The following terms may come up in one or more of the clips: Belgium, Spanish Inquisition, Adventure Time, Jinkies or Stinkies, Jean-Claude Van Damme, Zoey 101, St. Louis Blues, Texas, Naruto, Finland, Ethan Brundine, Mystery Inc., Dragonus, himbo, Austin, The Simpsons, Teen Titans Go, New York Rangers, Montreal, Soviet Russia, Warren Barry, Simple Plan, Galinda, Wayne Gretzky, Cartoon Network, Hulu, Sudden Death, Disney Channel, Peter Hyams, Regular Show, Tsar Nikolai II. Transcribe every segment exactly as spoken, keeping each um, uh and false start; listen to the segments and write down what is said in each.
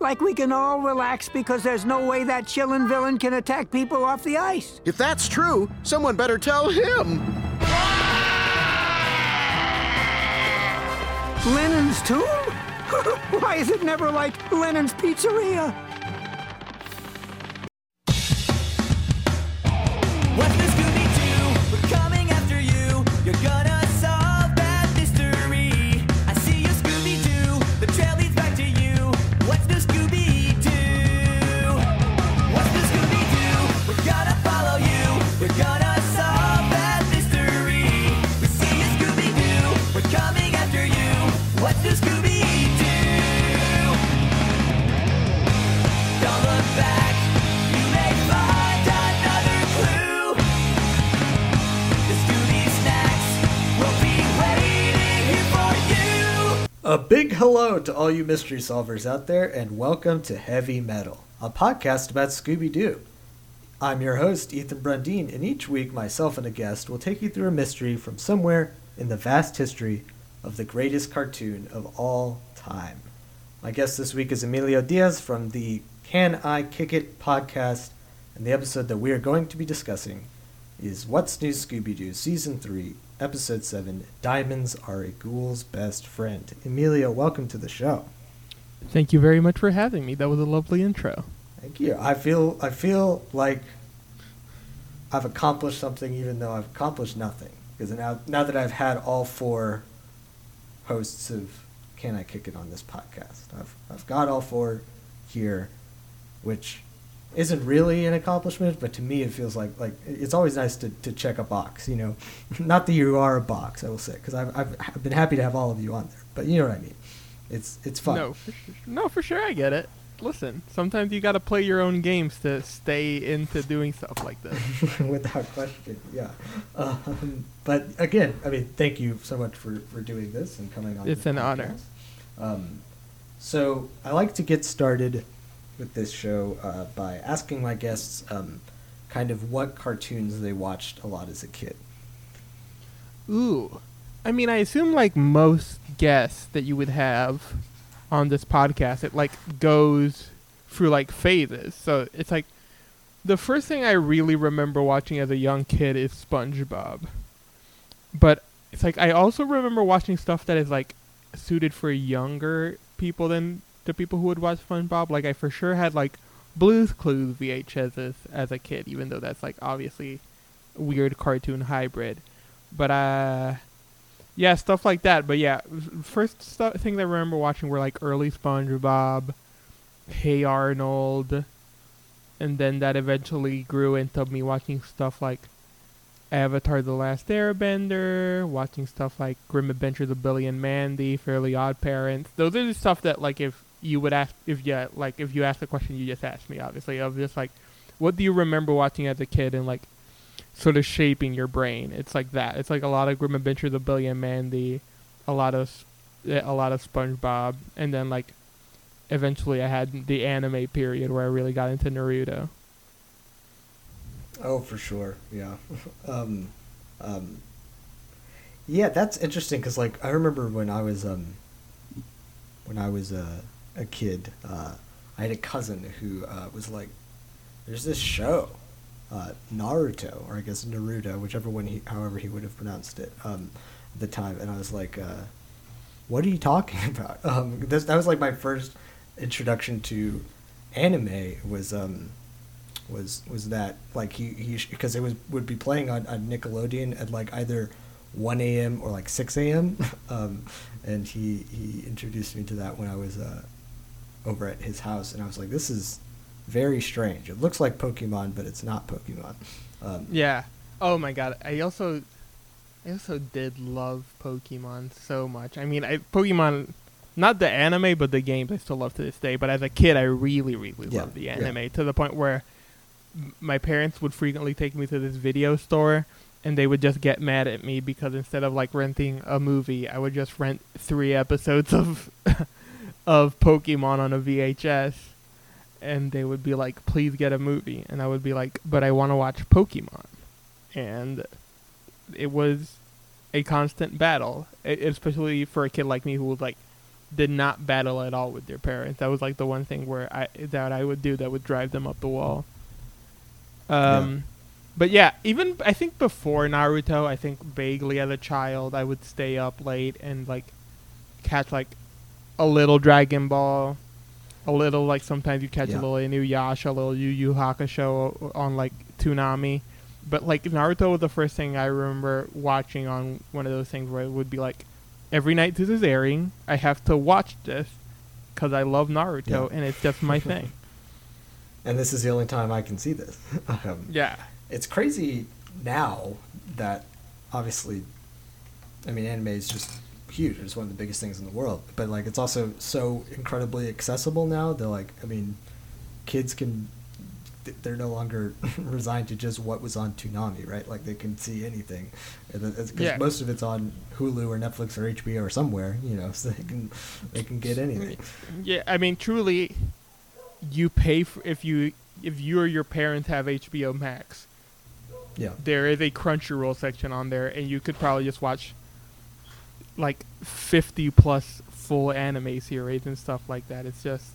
Like we can all relax because there's no way that chillin' villain can attack people off the ice. If that's true, someone better tell him. Lenin's tomb? Why is it never like Lenin's Pizzeria? Welcome to Scooby-Doo! We're coming after you. You're gonna A big hello to all you mystery solvers out there, and welcome to Heavy Metal, a podcast about Scooby-Doo. I'm your host, Ethan Brundine, and each week myself and a guest will take you through a mystery from somewhere in the vast history of the greatest cartoon of all time. My guest this week is Emilio Diaz from the Can I Kick It podcast, and the episode that we are going to be discussing is What's New Scooby-Doo Season three, Episode seven, Diamonds Are a Ghoul's Best Friend. Emilio, welcome to the show. Thank you very much for having me. That was a lovely intro. Thank you. I feel I feel like I've accomplished something, even though I've accomplished nothing. Because now, now that I've had all four hosts of Can I Kick It on this podcast, I've, I've got all four here, which isn't really an accomplishment, but to me it feels like like it's always nice to, to check a box, you know. Not that you are a box, I will say, because I've, I've I've been happy to have all of you on there, but you know what I mean. It's it's fun. No, for sure. no, for sure, I get it. Listen, sometimes you got to play your own games to stay into doing stuff like this. Without question, yeah. Um, but again, I mean, thank you so much for, for doing this and coming on. It's an podcast. honor. Um, so I like to get started with this show uh, by asking my guests um, kind of what cartoons they watched a lot as a kid. Ooh. I mean, I assume like most guests that you would have on this podcast, it like goes through like phases. So it's like the first thing I really remember watching as a young kid is SpongeBob. But it's like I also remember watching stuff that is like suited for younger people than to people who would watch SpongeBob. Like I for sure had like Blue's Clues V H Ss as a kid, even though that's like obviously a weird cartoon hybrid. But uh, yeah, stuff like that. But yeah, first stu- things I remember watching were like early SpongeBob, Hey Arnold, and then that eventually grew into me watching stuff like Avatar: The Last Airbender, watching stuff like Grim Adventures of Billy and Mandy, Fairly Oddparents. Those are the stuff that like if you would ask if yeah like if you asked the question you just asked me, obviously, of just like what do you remember watching as a kid and like sort of shaping your brain. It's like that. It's like a lot of Grim Adventures of Billy and Mandy, a lot of a lot of SpongeBob, and then like eventually I had the anime period where I really got into Naruto. Oh, for sure. Yeah. um, um, yeah, that's interesting because like I remember when I was um when I was a a kid, uh, I had a cousin who uh, was like, "There's this show, uh, Naruto, or I guess Naruto, whichever one he, however he would have pronounced it, um, at the time." And I was like, uh, "What are you talking about?" Um, this, that was like my first introduction to anime. Was um, was was that like he he because it was would be playing on, on Nickelodeon at like either one a.m. or like six a.m. Um, and he he introduced me to that when I was uh, over at his house, and I was like, "This is very strange. It looks like Pokemon, but it's not Pokemon." Um, yeah. Oh my God. I also, I also did love Pokemon so much. I mean, I Pokemon, not the anime, but the games I still love to this day. But as a kid, I really, really yeah, loved the anime yeah. to the point where my parents would frequently take me to this video store. And they would just get mad at me because instead of like renting a movie, I would just rent three episodes of of Pokemon on a V H S, and they would be like, "Please get a movie," and I would be like, "But I want to watch Pokemon," and it was a constant battle, especially for a kid like me who was like did not battle at all with their parents. That was like the one thing where I that I would do that would drive them up the wall. Um, yeah. But yeah, even I think before Naruto, I think vaguely as a child, I would stay up late and like catch like a little Dragon Ball, a little like sometimes you catch yeah. a little Inuyasha, a little Yu Yu Hakusho on like Toonami. But like Naruto was the first thing I remember watching on one of those things where it would be like, every night this is airing, I have to watch this because I love Naruto yeah. and it's just my thing. And this is the only time I can see this. um, yeah. It's crazy now that obviously, I mean, anime is just huge. It's one of the biggest things in the world. But like, it's also so incredibly accessible now. They're like, I mean, kids can, they're no longer resigned to just what was on Toonami, right? Like they can see anything. Because yeah. most of it's on Hulu or Netflix or H B O or somewhere, you know, so they can, they can get anything. Yeah, I mean, truly, you pay for, if you, if you or your parents have H B O Max, yeah, there is a Crunchyroll section on there, and you could probably just watch like fifty plus full anime series and stuff like that. It's just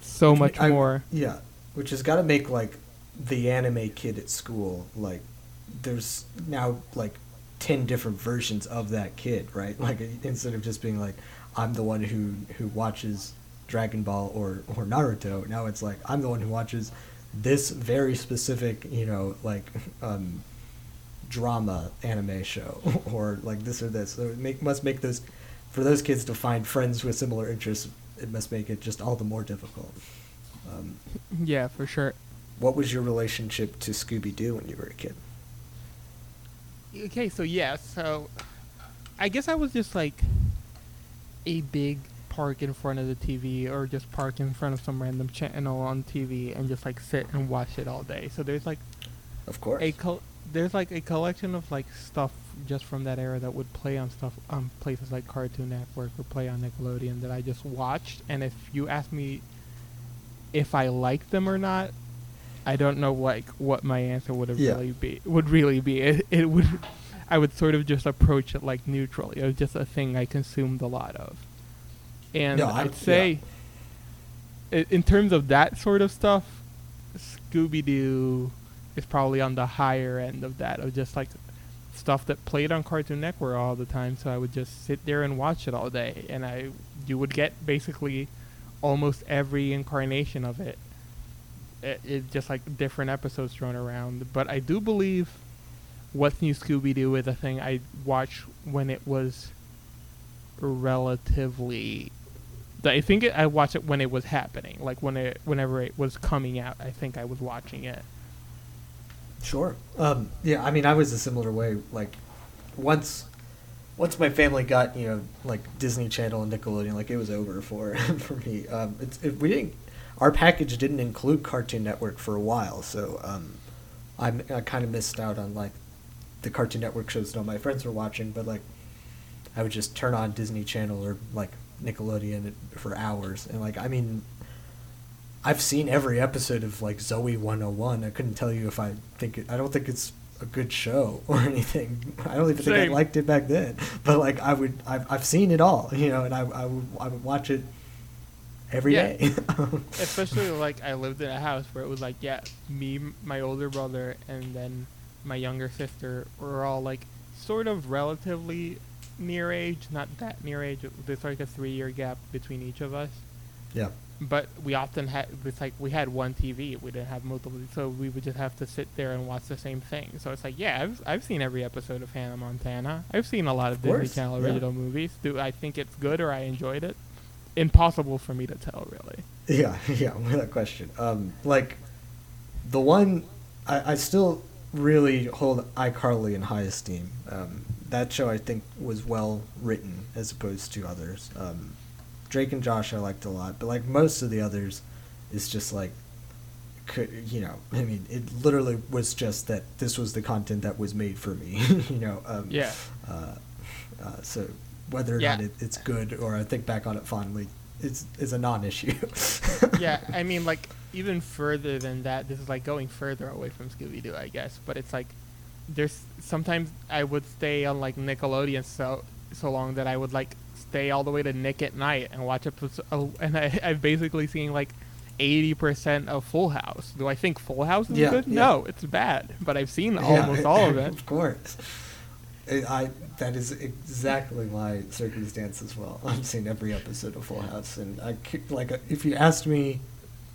so which much I, more. Yeah, which has got to make like the anime kid at school, like there's now like ten different versions of that kid, right? Like instead of just being like, I'm the one who, who watches Dragon Ball or, or Naruto. Now it's like, I'm the one who watches this very specific, you know, like um, drama anime show or like this or this. So it make, must make those, for those kids to find friends with similar interests, it must make it just all the more difficult. Um, yeah, for sure. What was your relationship to Scooby-Doo when you were a kid? Okay, so yeah, so I guess I was just like a big park in front of the T V or just park in front of some random channel on T V and just like sit and watch it all day. So there's like of course a col- there's like a collection of like stuff just from that era that would play on stuff on places like Cartoon Network or play on Nickelodeon that I just watched, and if you ask me if I liked them or not, I don't know like what my answer would have yeah. really be would really be it, it would I would sort of just approach it like neutrally. It was just a thing I consumed a lot of. And no, I'd say, yeah. in terms of that sort of stuff, Scooby-Doo is probably on the higher end of that, of just like stuff that played on Cartoon Network all the time. So I would just sit there and watch it all day, and I you would get basically almost every incarnation of it. It, it just like different episodes thrown around. But I do believe What's New Scooby-Doo is a thing I watched when it was relatively. I think it, I watched it when it was happening, like when it, whenever it was coming out. I think I was watching it. Sure. Um, yeah, I mean, I was a similar way. Like, once, once my family got, you know, like Disney Channel and Nickelodeon, like it was over for for me. Um, it's it, we didn't. Our package didn't include Cartoon Network for a while, so um, I I kind of missed out on like the Cartoon Network shows that all my friends were watching, but like. I would just turn on Disney Channel or like Nickelodeon for hours, and like I mean, I've seen every episode of like Zoey one oh one. I couldn't tell you if I think it, I don't think it's a good show or anything. I don't even Same. think I liked it back then. But like I would, I've I've seen it all, you know, and I I would I would watch it every yeah. day. Especially like I lived in a house where it was like yeah, me, my older brother, and then my younger sister were all like sort of relatively near age, not that near age. There's like a three-year gap between each of us. Yeah. But we often had, it's like we had one T V. We didn't have multiple, so we would just have to sit there and watch the same thing. So it's like, yeah, I've I've seen every episode of Hannah Montana. I've seen a lot of, of Disney course. Channel original yeah. movies. Do I think it's good or I enjoyed it? Impossible for me to tell, really. Yeah, yeah, without question. Um, like the one I, I still really hold iCarly in high esteem. Um. That show, I think, was well written as opposed to others. Um, Drake and Josh I liked a lot, but like most of the others, it's just like, could, you know, I mean, it literally was just that this was the content that was made for me, you know. Um, yeah. Uh, uh, so whether or yeah. not it, it's good or I think back on it fondly, it's is a non-issue. yeah, I mean, like even further than that, this is like going further away from Scooby-Doo, I guess, but it's like. There's sometimes I would stay on like Nickelodeon so so long that I would like stay all the way to Nick at Night and watch a, and I, I've basically seen like eighty percent of Full House. Do I think Full House is yeah, good? Yeah. No, it's bad. But I've seen almost yeah, all of it. Of course. It, I that is exactly my circumstance as well. I've seen every episode of Full House, and I like if you asked me,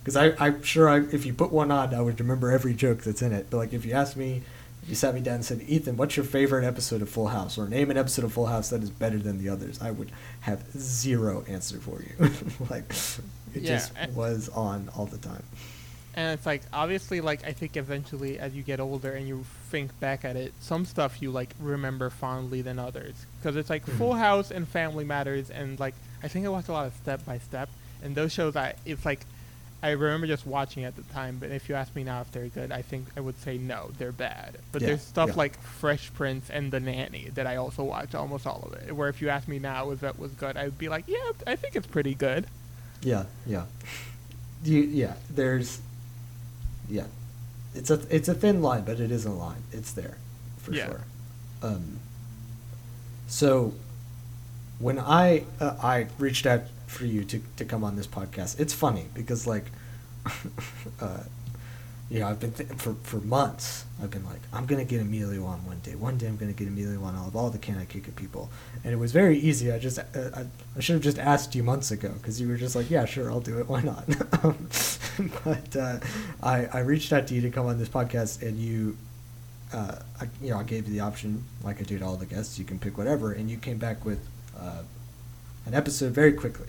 because I I'm sure I, if you put one on, I would remember every joke that's in it. But like if you asked me, if you sat me down and said, Ethan, what's your favorite episode of Full House, or name an episode of Full House that is better than the others, I would have zero answer for you. Like it yeah, just and, was on all the time. And it's like obviously like I think eventually as you get older and you think back at it, some stuff you like remember fondly than others, because it's like mm-hmm. Full House and Family Matters and like I think I watched a lot of Step by Step, and those shows I it's like I remember just watching at the time, but if you ask me now if they're good, I think I would say no, they're bad. But yeah, there's stuff yeah. like Fresh Prince and The Nanny that I also watch almost all of it, where if you ask me now if that was good, I would be like, yeah, I think it's pretty good. Yeah, yeah. You, yeah, there's... Yeah. It's a it's a thin line, but it is a line. It's there, for yeah. sure. Um. So, when I uh, I reached out... for you to, to come on this podcast. It's funny because like, uh, you know, I've been th- for, for months, I've been like, I'm going to get Emilio on one day. One day I'm going to get Emilio on all of all the Can I Kick It people. And it was very easy. I just, uh, I, I should have just asked you months ago, cause you were just like, yeah, sure. I'll do it. Why not? um, but, uh, I, I reached out to you to come on this podcast, and you, uh, I, you know, I gave you the option, like I do to all the guests, you can pick whatever. And you came back with, uh, an episode very quickly.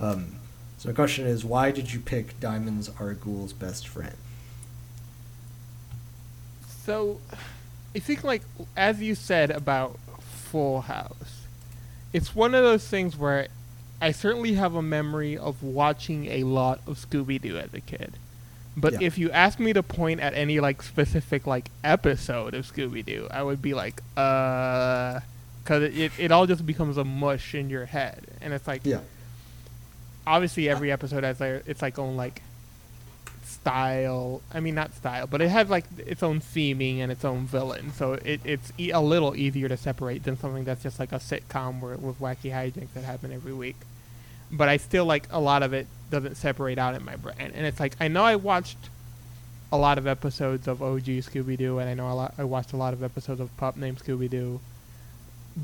Um, so my question is, why did you pick Diamonds Are a Ghoul's Best Friend? So, I think, like, as you said about Full House, it's one of those things where I certainly have a memory of watching a lot of Scooby-Doo as a kid. But yeah. if you ask me to point at any, like, specific, like, episode of Scooby-Doo, I would be like, uh... because it, it, it all just becomes a mush in your head. And it's like... yeah. Obviously, every episode has their, its like own like style. I mean, not style, but it has like its own theming and its own villain. So it, it's e- a little easier to separate than something that's just like a sitcom where, with wacky hijinks that happen every week. But I still like a lot of it doesn't separate out in my brain. And, and it's like I know I watched a lot of episodes of O G Scooby-Doo, and I know a lot, I watched a lot of episodes of Pup Named Scooby-Doo,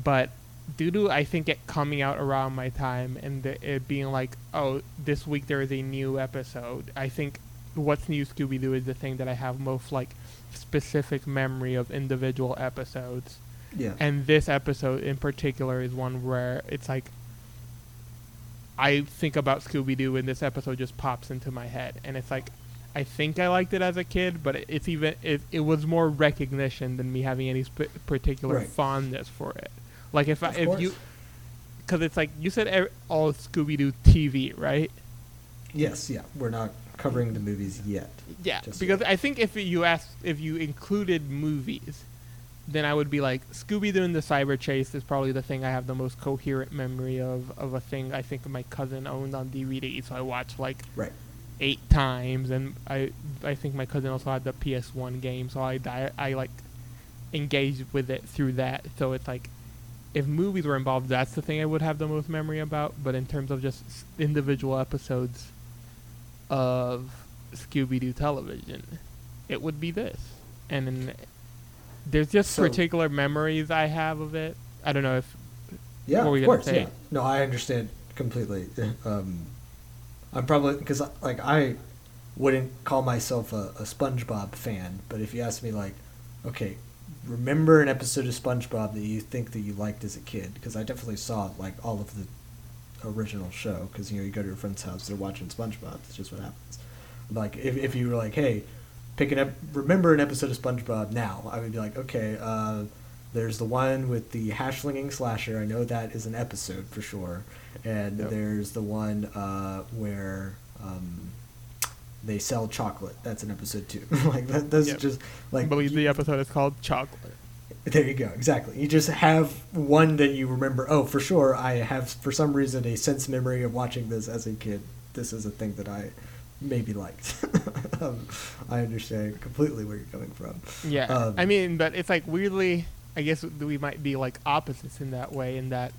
but due to, I think, it coming out around my time and the, it being like, oh, this week there is a new episode, I think What's New Scooby-Doo is the thing that I have most, like, specific memory of individual episodes. Yeah. And this episode in particular is one where it's like, I think about Scooby-Doo and this episode just pops into my head. And it's like, I think I liked it as a kid, but it's even it, it was more recognition than me having any sp- particular right. fondness for it. Like, if I, if you, because it's like, you said every, all Scooby-Doo T V, right? Yes, yeah. We're not covering the movies yet. Yeah, Just because yet. I think if you asked, if you included movies, then I would be like, Scooby-Doo and the Cyber Chase is probably the thing I have the most coherent memory of, of a thing I think my cousin owned on D V D. So I watched, like, right. eight times, and I I think my cousin also had the P S one game, so I, I, I like, engaged with it through that. So it's like, if movies were involved, that's the thing I would have the most memory about. But in terms of just individual episodes of Scooby-Doo television, it would be this. And in, there's just so, particular memories I have of it. I don't know if... Yeah, what were you of course, say? Yeah. No, I understand completely. Um, I'm probably... Because, like, I wouldn't call myself a, a SpongeBob fan, but if you ask me, like, okay... remember an episode of SpongeBob that you think that you liked as a kid, because I definitely saw like all of the original show, because you know you go to your friend's house, they're watching SpongeBob, that's just what happens. Like if, if you were like, hey, pick an ep- remember an episode of SpongeBob now, I would be like, okay, uh there's the one with the hash-slinging slasher, I know that is an episode for sure, and yep. there's the one uh where um they sell chocolate. That's an episode too. Like that. That's yep. just like. I believe the episode is called Chocolate. There you go. Exactly. You just have one that you remember. Oh, for sure. I have for some reason a sense memory of watching this as a kid. This is a thing that I maybe liked. um, I understand completely where you're coming from. Yeah. Um, I mean, but it's like weirdly. I guess we might be like opposites in that way. In that,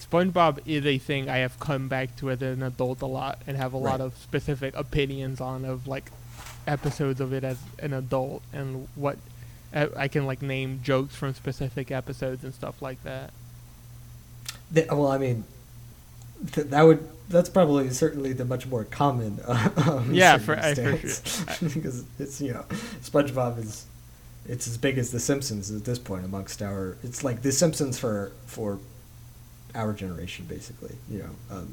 SpongeBob is a thing I have come back to as an adult a lot and have a right. lot of specific opinions on of like episodes of it as an adult and what I, I can like name jokes from specific episodes and stuff like that. The, well, I mean, th- that would that's probably certainly the much more common. Uh, um, yeah, for, I, for sure. Because it's you know, SpongeBob is it's as big as The Simpsons at this point amongst our. It's like The Simpsons for for. our generation, basically, you know,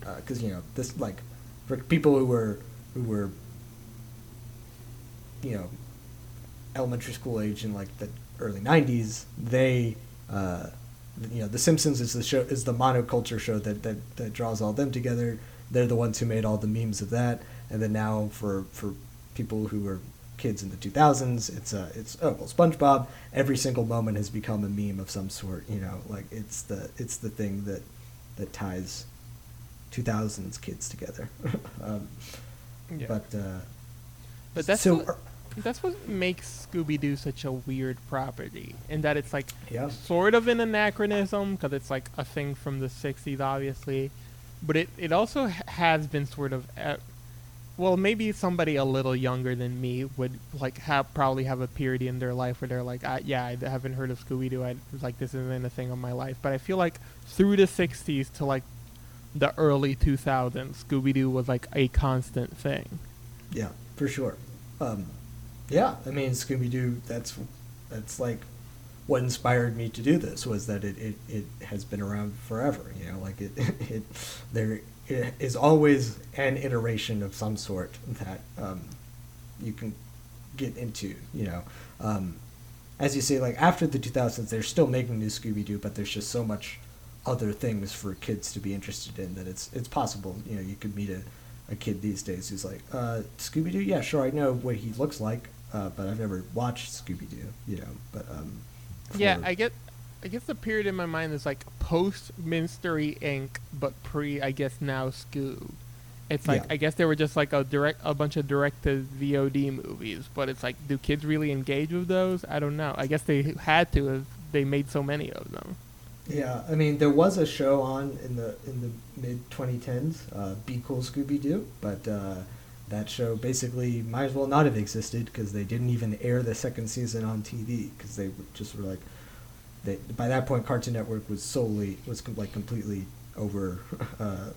because um, uh, you know this like for people who were who were you know elementary school age in like the early nineties, they uh, you know The Simpsons is the show is the monoculture show that, that that draws all them together. They're the ones who made all the memes of that, and then now for for people who were kids in the two thousands, it's uh it's oh well SpongeBob, every single moment has become a meme of some sort, you know, like it's the it's the thing that that ties two thousands kids together. um yeah. but uh but that's so what, are, that's what makes Scooby-Doo such a weird property, in that it's like yeah. sort of an anachronism because it's like a thing from the sixties obviously, but it it also has been sort of at, well, maybe somebody a little younger than me would like have probably have a period in their life where they're like, I, yeah, I haven't heard of Scooby-Doo. I like this isn't a thing of my life. But I feel like through the sixties to like the early two thousands, Scooby-Doo was like a constant thing. Yeah, for sure. Um, yeah, I mean Scooby-Doo. That's that's like what inspired me to do this was that it it, it has been around forever. You know, like it it there. It is always an iteration of some sort that um, you can get into, you know. Um, as you say, like after the two thousands, they're still making new Scooby-Doo, but there's just so much other things for kids to be interested in that it's it's possible. You know, you could meet a, a kid these days who's like, uh, Scooby-Doo? Yeah, sure, I know what he looks like, uh, but I've never watched Scooby-Doo, you know. But um, for... Yeah, I get... I guess the period in my mind is like post Mystery Incorporated, but pre, I guess now Scoo. It's like yeah. I guess they were just like a direct, a bunch of direct to V O D movies, but it's like, do kids really engage with those? I don't know. I guess they had to if they made so many of them. Yeah, I mean, there was a show on in the in the mid twenty tens, uh, Be Cool Scooby Doo, but uh, that show basically might as well not have existed because they didn't even air the second season on T V because they just were like. They, by that point, Cartoon Network was solely was com- like completely over uh,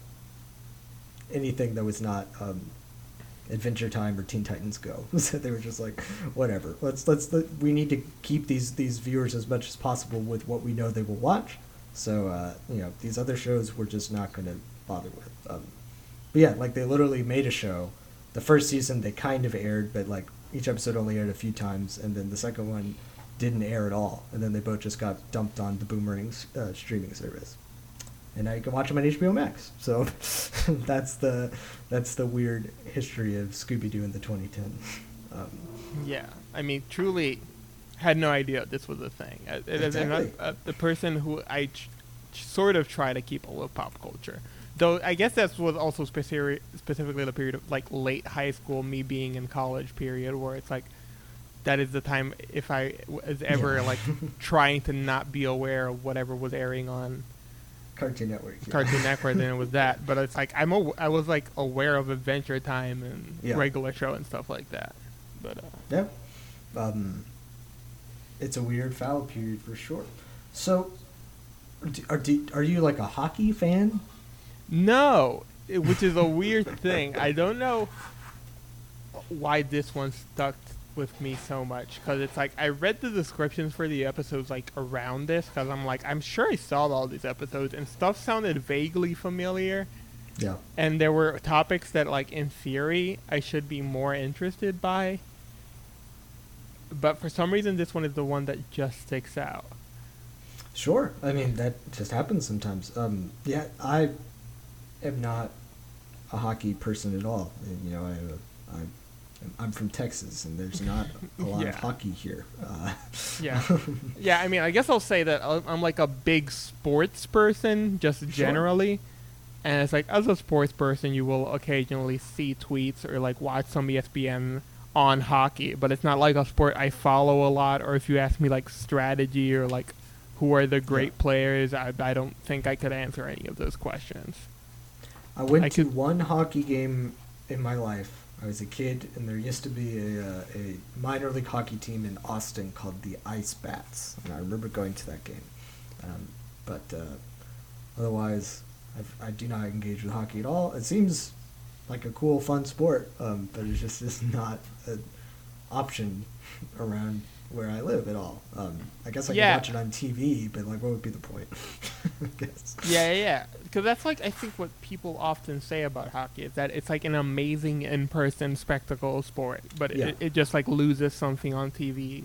anything that was not um, Adventure Time or Teen Titans Go. So they were just like, whatever. Let's let's let, we need to keep these these viewers as much as possible with what we know they will watch. So uh, you know these other shows we're just not going to bother with. Um, but yeah, like they literally made a show. The first season they kind of aired, but like each episode only aired a few times, and then the second one. Didn't air at all, and then they both just got dumped on the Boomerang's uh, streaming service, and now you can watch them on H B O Max. So that's the that's the weird history of Scooby-Doo in the twenty tens. Um, yeah, I mean, truly had no idea this was a thing. Uh, exactly. uh, the person who I ch- sort of try to keep a little pop culture, though I guess that was also specific, specifically the period of like late high school, me being in college period, where it's like. That is the time if I was ever yeah. like trying to not be aware of whatever was airing on Cartoon Network. Yeah. Cartoon Network, then it was that. But it's like I'm aw- I was like aware of Adventure Time and yeah. regular show and stuff like that. But uh, yeah, um, it's a weird foul period for sure. So, are do, are you like a hockey fan? No, it, which is a weird thing. I don't know why this one stuck. With me so much because it's like I read the descriptions for the episodes like around this because I'm like I'm sure I saw all these episodes and stuff sounded vaguely familiar. Yeah. And there were topics that like in theory I should be more interested by, but for some reason this one is the one that just sticks out. Sure, I mean that just happens sometimes. Um, yeah, I am not a hockey person at all. And, you know, I I. I'm from Texas, and there's not a lot yeah. of hockey here. Uh, yeah, yeah. I mean, I guess I'll say that I'm like a big sports person, just generally. Sure. And it's like, as a sports person, you will occasionally see tweets or like watch some E S P N on hockey, but it's not like a sport I follow a lot. Or if you ask me like strategy or like who are the great yeah. players? I, I don't think I could answer any of those questions. I went I to could... one hockey game in my life. I was a kid, and there used to be a, a minor league hockey team in Austin called the Ice Bats, and I remember going to that game. Um, but uh, otherwise, I've, I do not engage with hockey at all. It seems like a cool, fun sport, um, but it just is not an option around where I live at all. Um, I guess I yeah. could watch it on T V, but like, what would be the point? I guess. Yeah, yeah, because that's like I think what people often say about hockey is that it's like an amazing in-person spectacle sport, but yeah. it, it just like loses something on T V.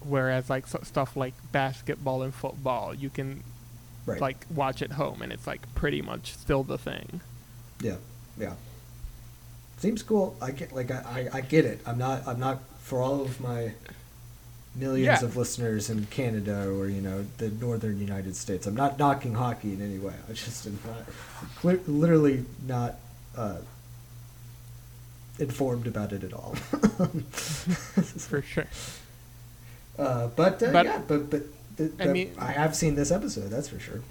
Whereas like so, stuff like basketball and football, you can right. like watch at home, and it's like pretty much still the thing. Yeah, yeah. Seems cool. I get like I, I, I get it. I'm not I'm not for all of my. Millions yeah. of listeners in Canada or, you know, the northern United States. I'm not knocking hockey in any way. I just am not, clear, literally not uh, informed about it at all. For sure. Uh, but, uh, but, yeah, but, but, th- I, mean, I have seen this episode, that's for sure.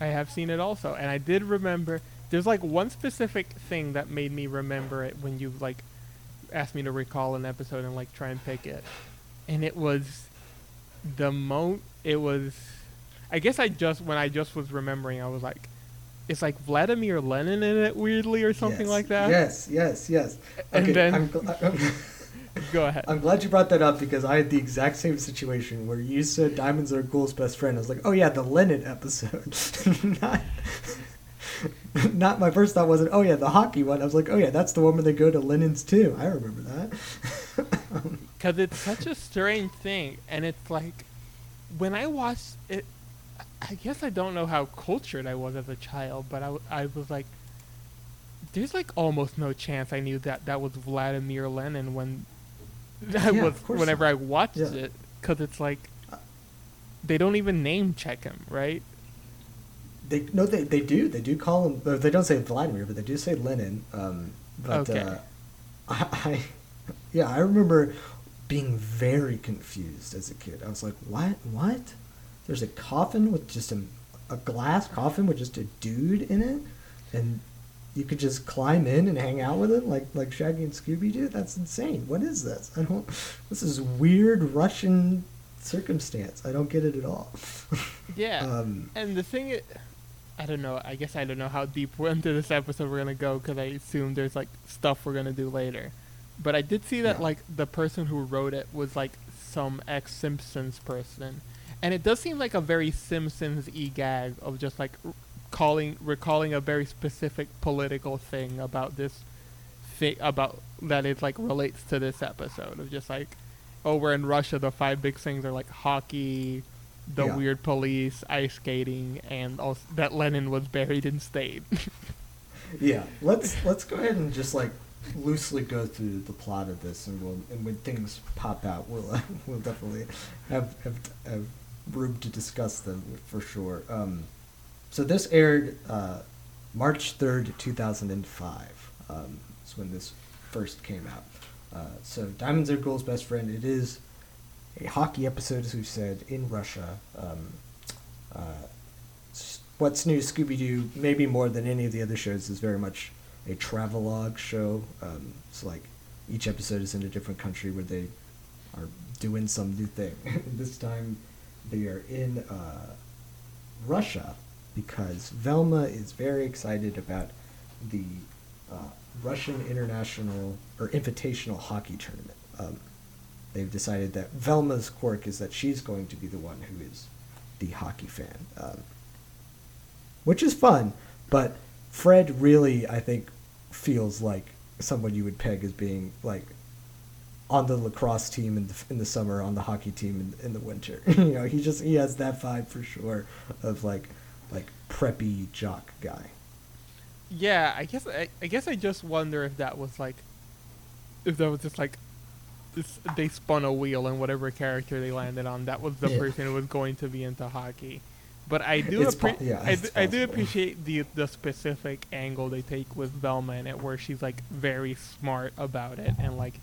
I have seen it also. And I did remember, there's like one specific thing that made me remember it when you like asked me to recall an episode and like try and pick it. And it was the mo. It was, I guess I just when I just was remembering, I was like, it's like Vladimir Lenin in it weirdly or something yes, like that. Yes, yes, yes. And okay, then, I'm gl- I'm go ahead. I'm glad you brought that up because I had the exact same situation where you said diamonds are a ghoul's best friend. I was like, oh yeah, the Lenin episode. Not, not my first thought wasn't, oh yeah, the hockey one. I was like, oh yeah, that's the one where they go to Lenin's too. I remember that. Because it's such a strange thing, and it's like, when I watched it, I guess I don't know how cultured I was as a child, but I, I was like, there's like almost no chance I knew that that was Vladimir Lenin when I yeah, was whenever so. I watched yeah. it, because it's like, they don't even name check him, right? They No, they, they do. They do call him, or they don't say Vladimir, but they do say Lenin. Um, but okay. uh, I, I, yeah, I remember being very confused as a kid. I was like, what? What? There's a coffin with just a, a glass coffin with just a dude in it? And you could just climb in and hang out with it like like Shaggy and Scooby-Doo? That's insane. What is this? I don't... This is weird Russian circumstance. I don't get it at all. Yeah. um, and the thing is... I don't know. I guess I don't know how deep into this episode we're going to go because I assume there's like stuff we're going to do later. But I did see that, yeah. like, the person who wrote it was, like, some ex-Simpsons person. And it does seem like a very Simpsons-y gag of just, like, r- calling, recalling a very specific political thing about this thing, about, that it, like, relates to this episode. Of just, like, oh, we're in Russia, the five big things are, like, hockey, the yeah. weird police, ice skating, and also that Lenin was buried in state. yeah. Let's, let's go ahead and just, like, loosely go through the plot of this, and we'll and when things pop out, we'll uh, we'll definitely have, have have room to discuss them for sure. Um, so this aired uh, March third, two thousand five. Um, is when this first came out. Uh, so Diamonds Are Girl's Best Friend. It is a hockey episode, as we've said, in Russia. Um, uh, What's New, Scooby-Doo, maybe more than any of the other shows, is very much a travelogue show. Um, it's like each episode is in a different country where they are doing some new thing. This time they are in uh, Russia because Velma is very excited about the uh, Russian international or invitational hockey tournament. Um, they've decided that Velma's quirk is that she's going to be the one who is the hockey fan, um, which is fun, but Fred really, I think, feels like someone you would peg as being like on the lacrosse team in the, in the summer, on the hockey team in, in the winter. You know, he just he has that vibe for sure of like like preppy jock guy. Yeah, I guess I, I guess I just wonder if that was like if that was just like this, they spun a wheel and whatever character they landed on, that was the yeah. person who was going to be into hockey. But I do, appre- po- yeah, I, d- I do appreciate the the specific angle they take with Velma in it, where she's like very smart about it and like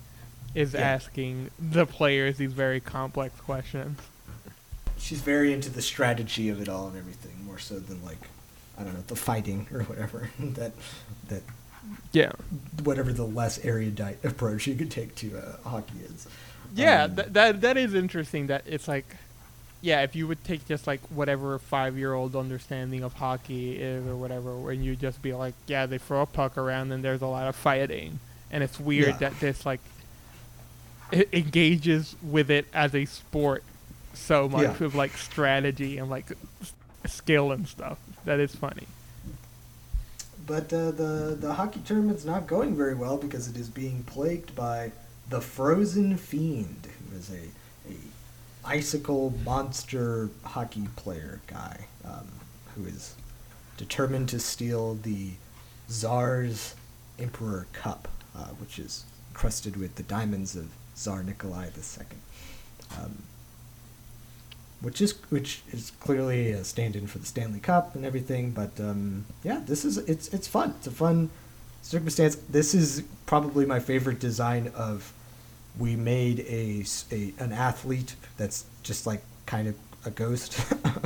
is yeah. asking the players these very complex questions. she's very into the strategy of it all and everything, more so than like, I don't know, the fighting or whatever. that that yeah, whatever the less erudite approach you could take to uh, hockey is. Yeah, um, th- that that is interesting. That it's like, yeah, if you would take just like whatever five-year-old understanding of hockey is or whatever, and you just be like, yeah, they throw a puck around and there's a lot of fighting, and it's weird yeah. that this like it engages with it as a sport so much yeah. with like strategy and like s- skill and stuff. That is funny. But uh, the the hockey tournament's not going very well because it is being plagued by the Frozen Fiend, who is a, a icicle monster hockey player guy, um, who is determined to steal the Tsar's Emperor Cup, uh, which is crusted with the diamonds of Tsar Nikolai the Second. Um, Which is which is clearly a stand-in for the Stanley Cup and everything, but um, yeah, this is it's it's fun. It's a fun circumstance. This is probably my favorite design of. We made a, a an athlete that's just like kind of a ghost.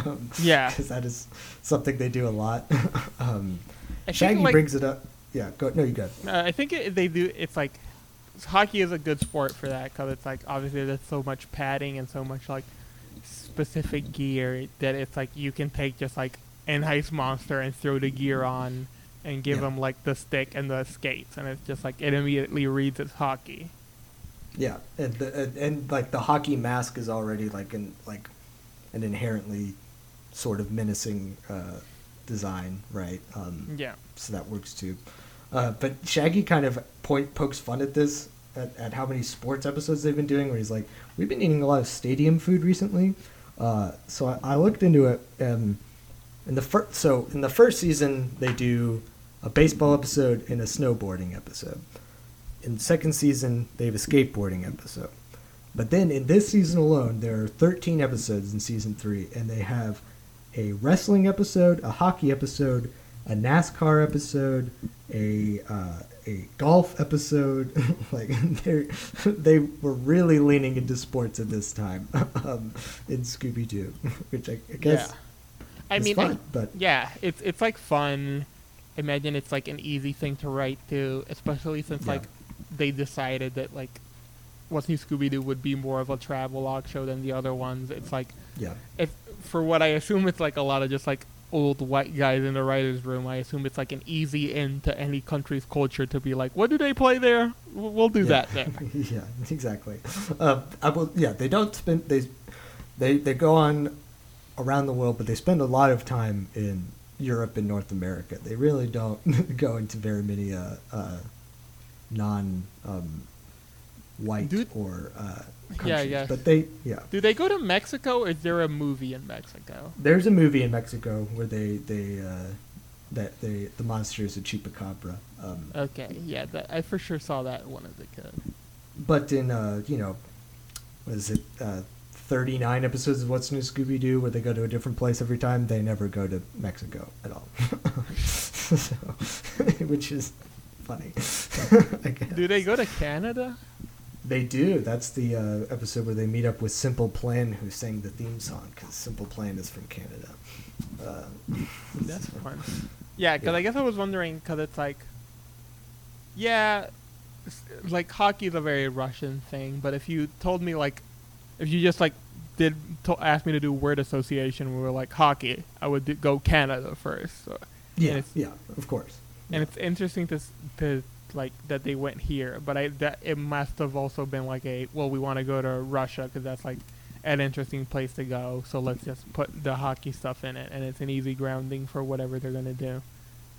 um, yeah, because that is something they do a lot. um, Shaggy like, brings it up. Yeah, go no, you go. Uh, I think it, they do. It's like hockey is a good sport for that because it's like obviously there's so much padding and so much like. Specific gear that it's like you can take just like an ice monster and throw the gear on and give yeah. them like the stick and the skates, and it's just like it immediately reads as hockey. Yeah, and the, and, and like the hockey mask is already like an like an inherently sort of menacing uh, design, right? Um, yeah. So that works too. Uh, but Shaggy kind of point pokes fun at this. At, at how many sports episodes they've been doing, where he's like, we've been eating a lot of stadium food recently. Uh, so I, I looked into it. Um, in the fir- so in the first season, they do a baseball episode and a snowboarding episode. In the second season, they have a skateboarding episode. But then in this season alone, there are thirteen episodes in season three, and they have a wrestling episode, a hockey episode, a NASCAR episode, a... Uh, A golf episode. Like they they were really leaning into sports at this time um, in Scooby-Doo, which I, I guess yeah. I is mean, fun. I, but yeah, it's it's like fun. Imagine it's like an easy thing to write to, especially since yeah. like they decided that like What's New Scooby-Doo would be more of a travelogue show than the other ones. It's like yeah, if for what I assume it's like a lot of just like. Old white guys in the writer's room, I assume it's like an easy in to any country's culture to be like, what do they play there? We'll do yeah. that then. Yeah, exactly. Uh, I will, yeah, they don't spend, they, they they go on around the world, but they spend a lot of time in Europe and North America. They really don't go into very many uh, uh, non um, white do, or uh, countries. Yeah, yeah. But they, yeah. Do they go to Mexico, or is there a movie in Mexico? There's a movie in Mexico where they, they, uh, that they, the monster is a chupacabra. Um, okay, yeah, that, I for sure saw that one as a kid. But in, uh, you know, what is it, uh, thirty-nine episodes of What's New Scooby-Doo where they go to a different place every time, they never go to Mexico at all. So, which is funny, I guess. Do they go to Canada? They do. That's the uh, episode where they meet up with Simple Plan, who sang the theme song, because Simple Plan is from Canada. Uh, That's so. Fun. Yeah, because yeah. I guess I was wondering, because it's like, yeah, like hockey is a very Russian thing, but if you told me, like, if you just, like, did t- ask me to do word association, we were like, hockey, I would do, go Canada first. So, yeah, yeah, of course. And yeah. it's interesting to to... like that they went here, but I that it must have also been like a well we want to go to Russia because that's like an interesting place to go, so let's just put the hockey stuff in it, and it's an easy grounding for whatever they're going to do.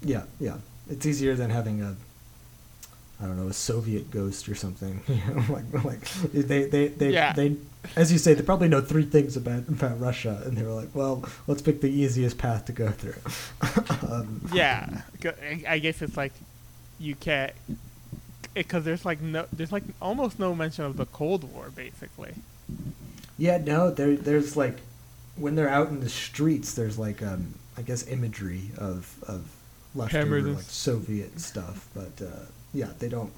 Yeah, yeah, it's easier than having a I don't know a Soviet ghost or something. like like they they they, yeah. they as you say they probably know three things about about Russia, and they were like, well, let's pick the easiest path to go through. um, yeah, I guess it's like. You can't, because there's like no, there's like almost no mention of the Cold War, basically. Yeah, no, there, there's like, when they're out in the streets, there's like, um, I guess imagery of of leftover like Soviet stuff, but uh, yeah, they don't,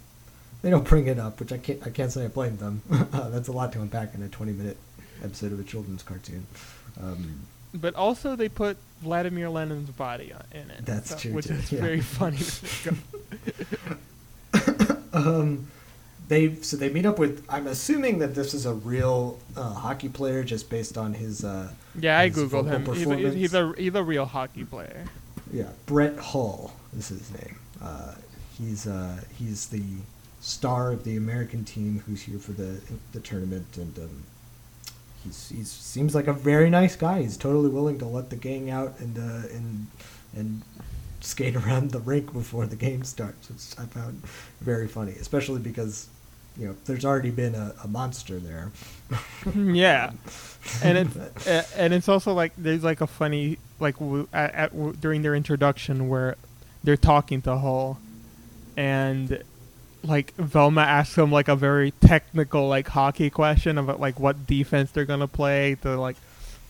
they don't bring it up, which I can't, I can't say I blame them. That's a lot to unpack in a twenty minute episode of a children's cartoon. Um, but also they put Vladimir Lenin's body on, in it. That's so, true, which too. is yeah. very funny. um, they so they meet up with. I'm assuming that this is a real uh, hockey player, just based on his. Uh, yeah, his I googled him. He's a, he's, a, he's a real hockey player. Yeah, Brett Hull is his name. Uh, he's uh, he's the star of the American team who's here for the the tournament, and um, he's he seems like a very nice guy. He's totally willing to let the gang out and uh, and and skate around the rink before the game starts, which I found very funny, especially because you know there's already been a, a monster there. Yeah, and it's uh, and it's also like there's like a funny like w- at, at w- during their introduction where they're talking to Hull, and like Velma asks him like a very technical like hockey question about like what defense they're gonna play to like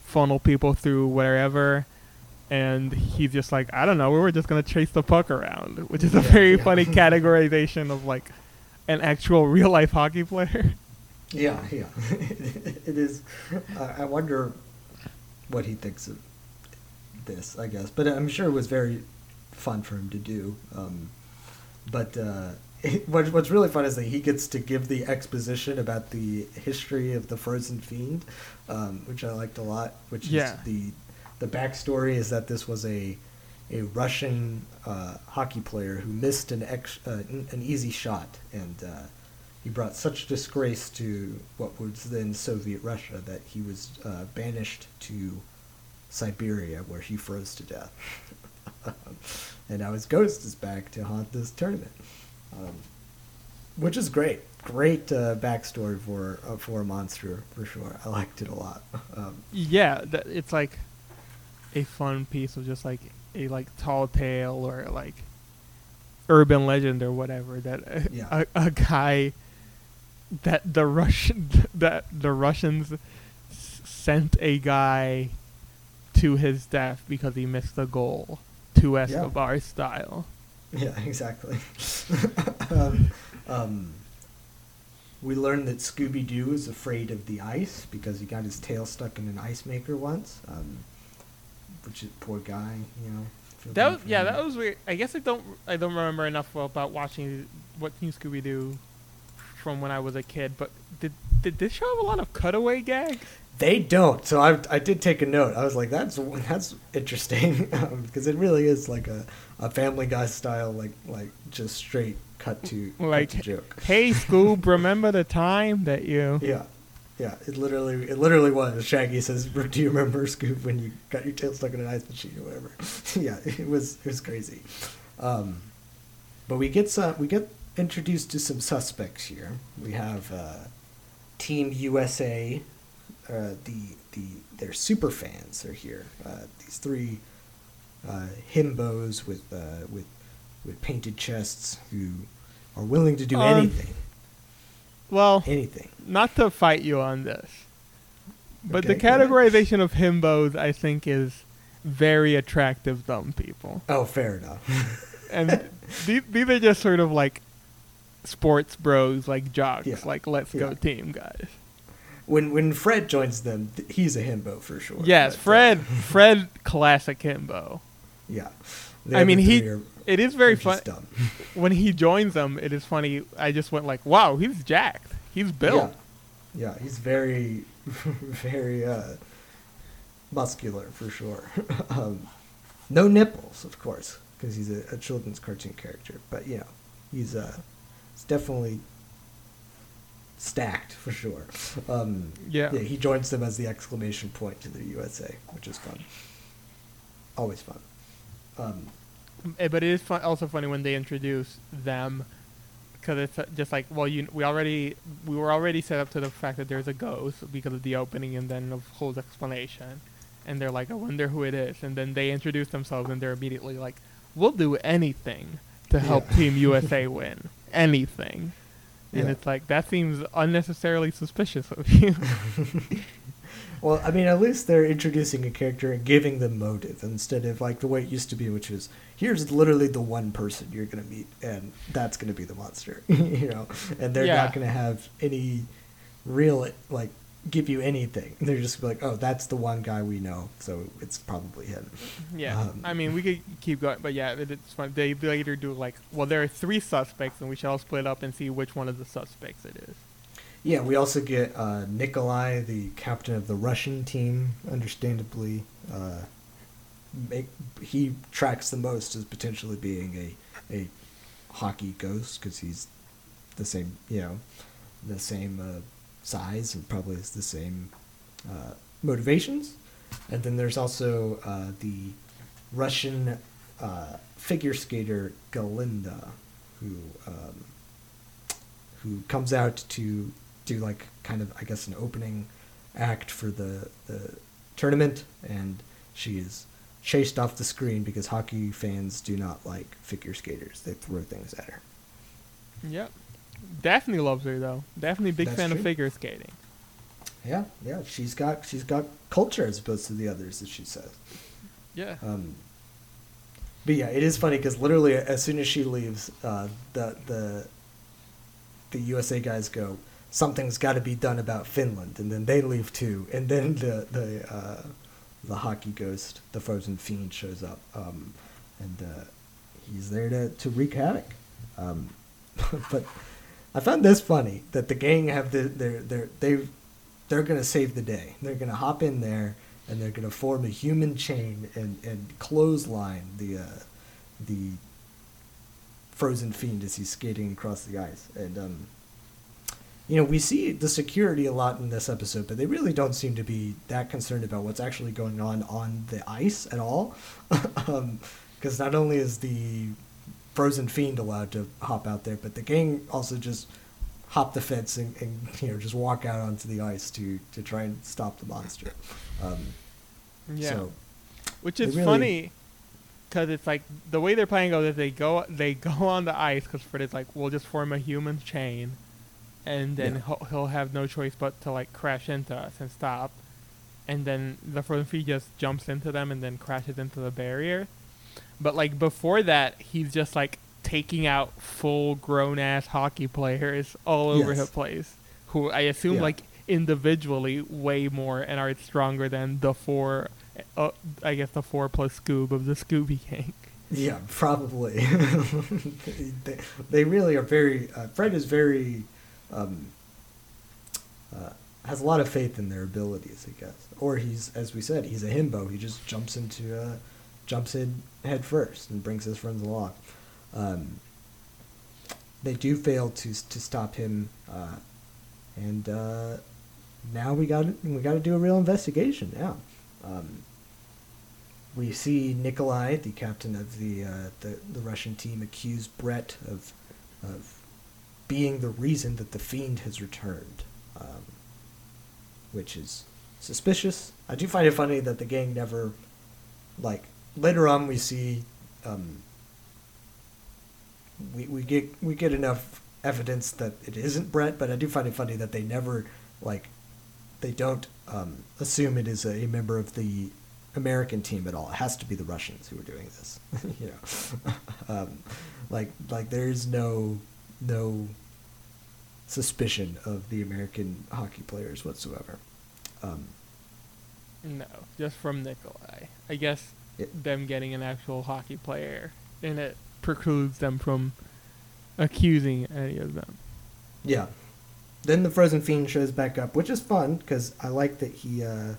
funnel people through wherever, and he's just like, I don't know, we were just gonna chase the puck around, which is a very yeah. funny categorization of like an actual real life hockey player. Yeah, yeah, it is. Uh, I wonder what he thinks of this, I guess, but I'm sure it was very fun for him to do. Um, but uh, it, what, what's really fun is that he gets to give the exposition about the history of the Frozen Fiend, um, which I liked a lot. Which yeah. is the the backstory is that this was a a Russian uh, hockey player who missed an ex, uh, an easy shot, and uh, he brought such disgrace to what was then Soviet Russia that he was uh, banished to Siberia, where he froze to death. And now his ghost is back to haunt this tournament, um, which is great. Great uh, backstory for uh, for a monster, for sure. I liked it a lot. Um, yeah, th- it's like a fun piece of just like a like tall tale or like urban legend or whatever that a, yeah. a, a guy that the Russian that the Russians s- sent a guy to his death because he missed a goal. To Escobar yeah. style. Yeah, exactly. um, um, we learned that Scooby-Doo is afraid of the ice because he got his tail stuck in an ice maker once. Um, which is poor guy, you know. That was, yeah, him. that was weird. I guess I don't I don't remember enough about watching What's New Scooby-Doo from when I was a kid. But did did this show have a lot of cutaway gags? They don't. So I, I did take a note. I was like, that's that's interesting, because um, it really is like a, a Family Guy style, like like just straight cut to, like, cut to joke. Hey, Scoob, remember the time that you? Yeah, yeah. It literally, it literally was. Shaggy says, "Do you remember Scoob when you got your tail stuck in an ice machine or whatever?" Yeah, it was it was crazy. Um, but we get some, we get introduced to some suspects here. We have uh, Team U S A. Uh, the the their super fans are here. Uh, these three uh, himbos with uh, with with painted chests who are willing to do um, anything. Well, anything. Not to fight you on this, but okay, the categorization yeah. of himbos, I think, is very attractive dumb people. Oh, fair enough. And these, these are just sort of like sports bros, like jocks, yeah. like let's yeah. go team guys. When when Fred joins them, th- he's a himbo for sure. Yes, but, Fred, uh, Fred, classic himbo. Yeah, I mean he. Are, it is very funny when he joins them. It is funny. I just went like, wow, he's jacked. He's built. Yeah, yeah he's very, very uh, muscular for sure. um, no nipples, of course, because he's a, a children's cartoon character. But you know, he's uh, it's definitely. Stacked for sure. Um, yeah. yeah, he joins them as the exclamation point to the U S A, which is fun. Always fun. Um, but it is fun, also funny when they introduce them, because it's just like, well, you we already we were already set up to the fact that there's a ghost because of the opening and then of Hull's explanation, and they're like, I wonder who it is, and then they introduce themselves and they're immediately like, we'll do anything to help yeah. Team U S A win, anything. And yeah. it's like, that seems unnecessarily suspicious of you. Well, I mean, at least they're introducing a character and giving them motive instead of like the way it used to be, which was, here's literally the one person you're going to meet and that's going to be the monster, you know, and they're yeah. not going to have any real like give you anything. They're just like, oh, that's the one guy we know, so it's probably him. Yeah, um, I mean, we could keep going, but yeah, it, it's fun. They later do like, well, there are three suspects, and we shall split up and see which one of the suspects it is. Yeah, we also get uh, Nikolai, the captain of the Russian team, understandably. Uh, make, he tracks the most as potentially being a, a hockey ghost, because he's the same, you know, the same... Uh, size and probably is the same uh, motivations. And then there's also uh, the Russian uh, figure skater Galinda, who um, who comes out to do like kind of, I guess, an opening act for the, the tournament, and she is chased off the screen because hockey fans do not like figure skaters. They throw things at her. Yep. Daphne loves her though. Daphne, big That's fan true. Of figure skating. Yeah, yeah. She's got she's got culture as opposed to the others, as she says. Yeah. Um, but yeah, it is funny because literally as soon as she leaves, uh, the the the U S A guys go, something's got to be done about Finland, and then they leave too, and then the the uh, the hockey ghost, the frozen fiend, shows up, um, and uh, he's there to to wreak havoc. Um, but. I found this funny that the gang have the they're they're they they're gonna save the day. They're gonna hop in there and they're gonna form a human chain and, and clothesline the uh, the frozen fiend as he's skating across the ice. And um, you know, we see the security a lot in this episode, but they really don't seem to be that concerned about what's actually going on on the ice at all. Because um, not only is the frozen fiend allowed to hop out there, but the gang also just hop the fence and, and you know, just walk out onto the ice to to try and stop the monster. Um, yeah, so which is really funny because it's like the way they're playing goes is they go they go on the ice because Freddy's like, we'll just form a human chain, and then yeah. he'll, he'll have no choice but to like crash into us and stop, and then the frozen fiend just jumps into them and then crashes into the barrier. But, like, before that, he's just, like, taking out full grown-ass hockey players all over yes. the place. Who I assume, yeah. like, individually weigh more and are stronger than the four, uh, I guess, the four plus Scoob of the Scooby gang. Yeah, probably. they, they really are very... Uh, Fred is very... Um, uh, has a lot of faith in their abilities, I guess. Or he's, as we said, he's a himbo. He just jumps into... Uh, jumps in head first and brings his friends along. Um, they do fail to to stop him, uh, and uh, now we got we got to do a real investigation. Now um, we see Nikolai, the captain of the, uh, the the Russian team, accuse Brett of of being the reason that the fiend has returned, um, which is suspicious. I do find it funny that the gang never like. Later on, we see um, we we get we get enough evidence that it isn't Brett, but I do find it funny that they never like they don't um, assume it is a member of the American team at all. It has to be the Russians who are doing this, you know. um, like like there is no no suspicion of the American hockey players whatsoever. Um, no, just from Nikolai, I guess. Them getting an actual hockey player, and it precludes them from accusing any of them. Yeah. Then the frozen fiend shows back up, which is fun because I like that he, uh,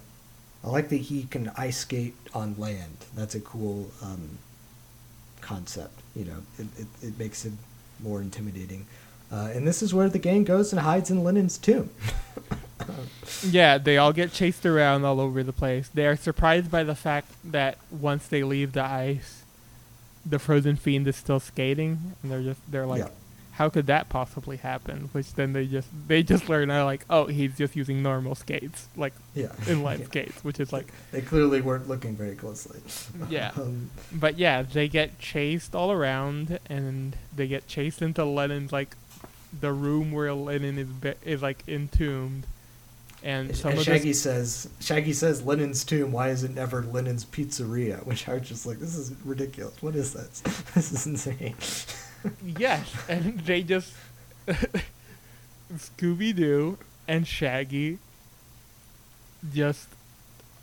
I like that he can ice skate on land. That's a cool um, concept. You know, it, it it makes him more intimidating. Uh, and this is where the gang goes and hides in Lenin's tomb. Yeah, they all get chased around all over the place. They are surprised by the fact that once they leave the ice, the frozen fiend is still skating, and they're just they're like, yeah. "How could that possibly happen?" Which then they just they just learn they're like, "Oh, he's just using normal skates, like yeah. inline yeah. skates," which is like they clearly weren't looking very closely. yeah, um, but yeah, they get chased all around, and they get chased into Lenin's like the room where Lenin is be- is like entombed. And, some and of Shaggy says, "Shaggy says Lenin's tomb. Why is it never Lenin's pizzeria?" Which I was just like, "This is ridiculous. What is this? This is insane." Yes, and they just Scooby-Doo and Shaggy just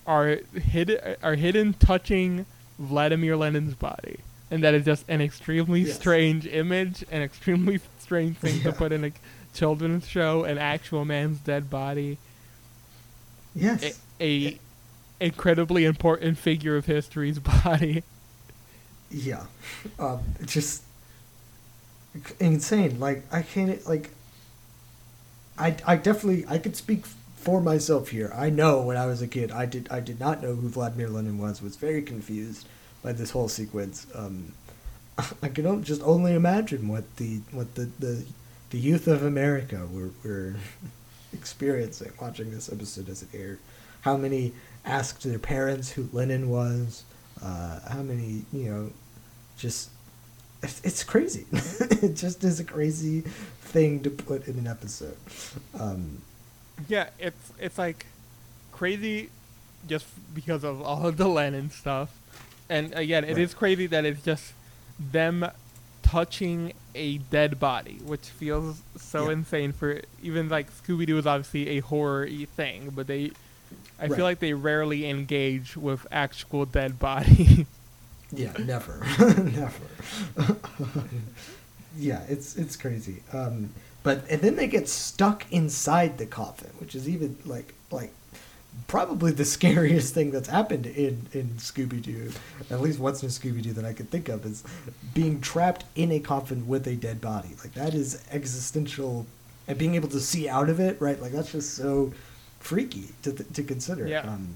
are hidden are hidden touching Vladimir Lenin's body, and that is just an extremely yes. strange image, an extremely strange thing yeah. to put in a children's show, an actual man's dead body. Yes, a, a yeah. incredibly important figure of history's body. Yeah, um, just insane. Like I can't. Like I, I definitely I could speak for myself here. I know when I was a kid, I did I did not know who Vladimir Lenin was. Was very confused by this whole sequence. Um, I can just only imagine what the what the, the, the youth of America were were experiencing watching this episode as it aired. How many asked their parents who Lenin was? Uh, how many, you know, just it's, it's crazy. It just is a crazy thing to put in an episode. Um, yeah, it's it's like crazy just because of all of the Lenin stuff. And again, it right. is crazy that it's just them touching a dead body, which feels so yeah. insane for even like Scooby-Doo is obviously a horror-y thing, but they I right. feel like they rarely engage with actual dead bodies. Yeah, never. Never. Yeah, it's it's crazy. Um, but and then they get stuck inside the coffin, which is even like like probably the scariest thing that's happened in, in Scooby-Doo, at least What's New Scooby-Doo that I could think of, is being trapped in a coffin with a dead body. Like, that is existential, and being able to see out of it, right? Like, that's just so freaky to th- to consider. Yeah. Um,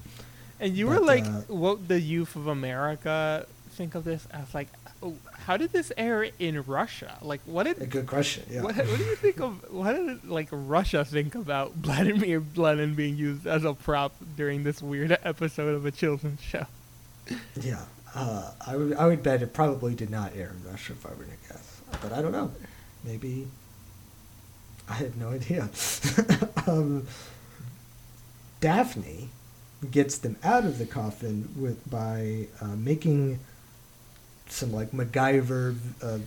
and you but, were like, uh, what the youth of America think of this? I was like, oh, how did this air in Russia? Like, what did... A good question, yeah. What, what do you think of... What did, like, Russia think about Vladimir Lenin being used as a prop during this weird episode of a children's show? Yeah. Uh, I would I would bet it probably did not air in Russia, if I were to guess. But I don't know. Maybe... I have no idea. um, Daphne gets them out of the coffin with by uh, making... some like MacGyver uh,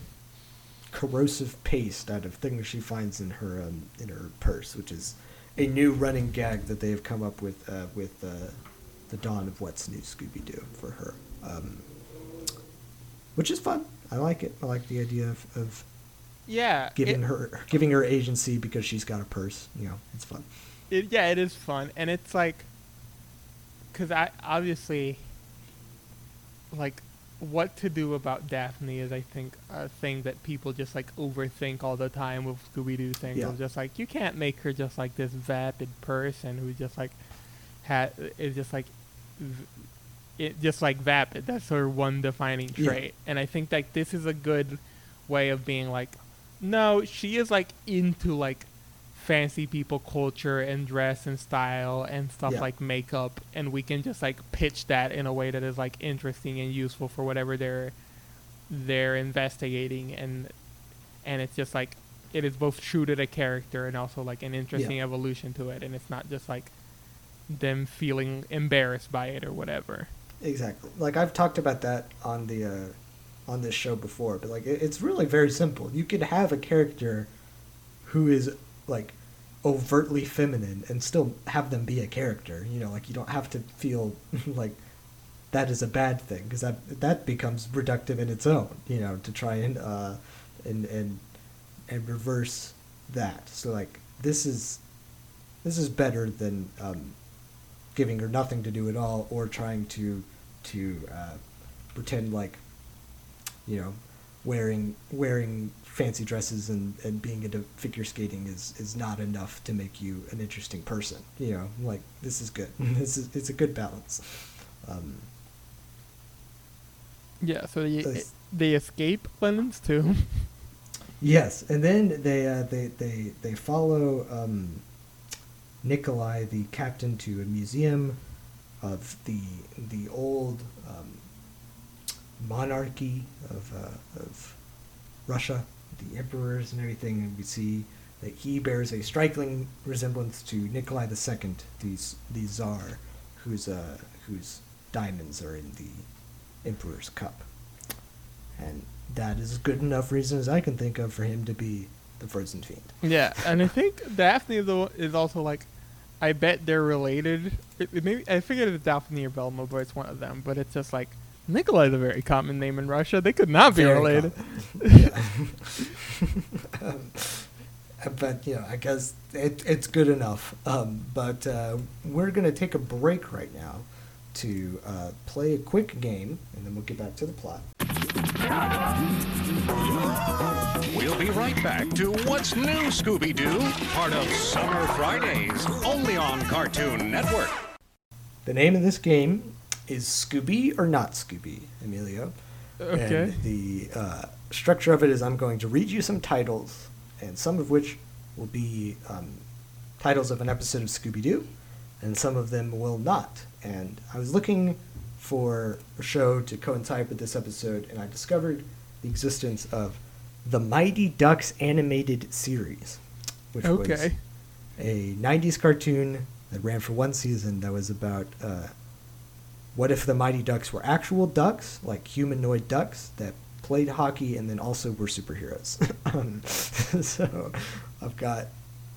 corrosive paste out of things she finds in her um, in her purse, which is a new running gag that they have come up with uh, with uh, the dawn of What's New Scooby-Doo for her, um, which is fun. I like it. I like the idea of, of yeah giving it, her giving her agency because she's got a purse. You know, it's fun. It, yeah, it is fun, and it's like because I obviously like. What to do about Daphne is, I think, a thing that people just, like, overthink all the time with Scooby-Doo things. Yeah. It's just like, you can't make her just, like, this vapid person who just, like, ha- is just, like, v- it just, like, vapid. That's her one defining trait. Yeah. And I think, like, this is a good way of being, like, no, she is, like, into, like, fancy people culture and dress and style and stuff yeah. like makeup, and we can just like pitch that in a way that is like interesting and useful for whatever they're they're investigating, and and it's just like it is both true to the character and also like an interesting yeah. evolution to it, and it's not just like them feeling embarrassed by it or whatever. Exactly. Like I've talked about that on the uh, on this show before, but like it, it's really very simple. You could have a character who is like overtly feminine and still have them be a character, you know, like you don't have to feel like that is a bad thing, because that that becomes reductive in its own, you know, to try and uh and and and reverse that. So like this is this is better than um giving her nothing to do at all, or trying to to uh pretend like, you know, wearing wearing fancy dresses and, and being into figure skating is, is not enough to make you an interesting person. You know, like this is good. This is it's a good balance. Um, yeah, so they so they escape Lenin's tomb. Yes, and then they uh, they they they follow um, Nikolai, the captain, to a museum of the the old um, monarchy of uh, of Russia. The emperors and everything, and we see that he bears a striking resemblance to Nikolai the Second, the the Tsar, whose uh, whose diamonds are in the emperor's cup, and that is good enough reason as I can think of for him to be the frozen fiend. Yeah, and I think Daphne is also like, I bet they're related. It, it maybe I figured it's Daphne or Belma, but it's one of them. But it's just like Nikolai is a very common name in Russia. They could not be very related. um, but you know, I guess it, it's good enough. Um, but uh, we're gonna take a break right now to uh, play a quick game, and then we'll get back to the plot. We'll be right back to What's New, Scooby-Doo, part of Summer Fridays, only on Cartoon Network. The name of this game is Scooby or Not Scooby, Emilio. Okay. And the uh, structure of it is I'm going to read you some titles, and some of which will be um, titles of an episode of Scooby-Doo, and some of them will not. And I was looking for a show to coincide with this episode, and I discovered the existence of the Mighty Ducks animated series, which okay. was a nineties cartoon that ran for one season that was about uh, what if the Mighty Ducks were actual ducks, like humanoid ducks that played hockey and then also were superheroes. um, so I've got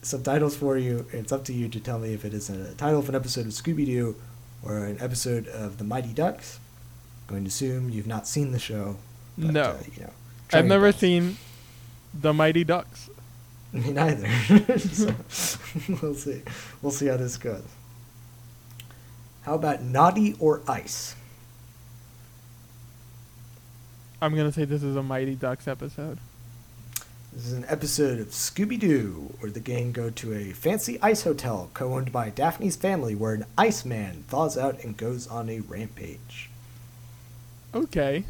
some titles for you. It's up to you to tell me if it is a title of an episode of Scooby-Doo or an episode of The Mighty Ducks. I'm going to assume you've not seen the show. But, no. Uh, you know, I've never seen The Mighty Ducks. Me neither. So, we'll see. We'll see how this goes. How about Naughty or Ice? I'm going to say this is a Mighty Ducks episode. This is an episode of Scooby-Doo, where the gang go to a fancy ice hotel co-owned by Daphne's family, where an Iceman thaws out and goes on a rampage. Okay.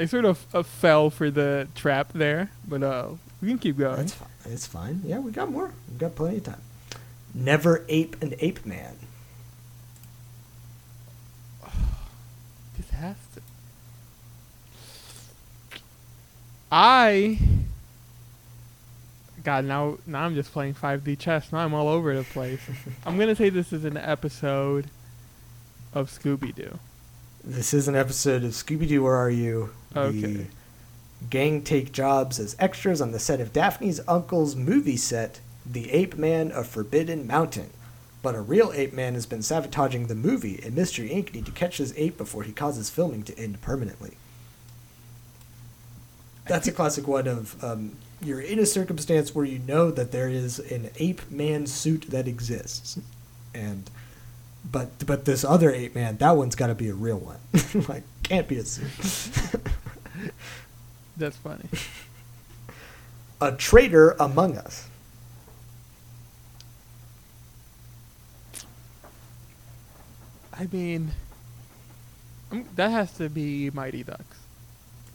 I sort of uh, fell for the trap there, but uh, we can keep going. That's fine. It's fine. Yeah, we got more. We've got plenty of time. Never Ape an Ape Man. This has to... I... God, now now I'm just playing five D chess. Now I'm all over the place. I'm going to say this is an episode of Scooby-Doo. This is an episode of Scooby-Doo, Where Are You? Okay. The gang take jobs as extras on the set of Daphne's uncle's movie set, The Ape Man of Forbidden Mountain. But a real ape man has been sabotaging the movie, and Mystery Incorporated need to catch his ape before he causes filming to end permanently. That's a classic one of... Um, You're in a circumstance where you know that there is an ape man suit that exists, and but but this other ape man, that one's got to be a real one. Like, can't be a suit. That's funny. A Traitor Among Us. I mean, that has to be Mighty Ducks.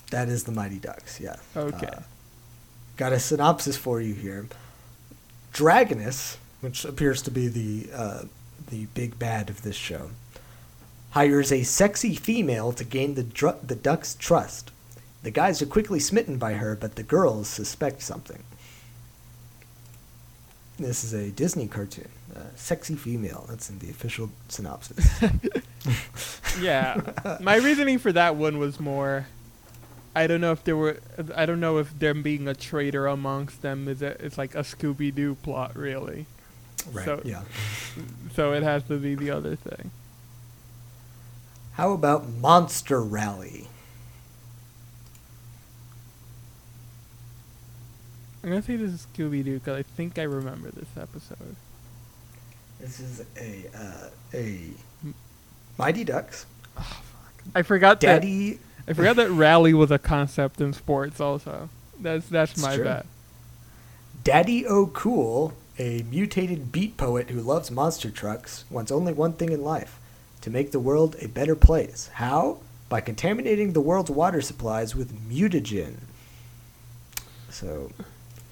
That is the Mighty Ducks. Yeah. Okay. Uh, Got a synopsis for you here. Dragonus, which appears to be the uh, the big bad of this show, hires a sexy female to gain the dr- the duck's trust. The guys are quickly smitten by her, but the girls suspect something. This is a Disney cartoon. Uh, sexy female. That's in the official synopsis. Yeah. My reasoning for that one was more... I don't know if there were. I don't know if them being a traitor amongst them is a, it's like a Scooby-Doo plot, really. Right. So, yeah. So it has to be the other thing. How about Monster Rally? I'm gonna say this is Scooby-Doo because I think I remember this episode. This is a uh, a Mighty Ducks. Oh, fuck. I forgot that. Daddy. I forgot that rally was a concept in sports also. That's that's my bet. Daddy O'Cool, a mutated beat poet who loves monster trucks, wants only one thing in life, to make the world a better place. How? By contaminating the world's water supplies with mutagen. So,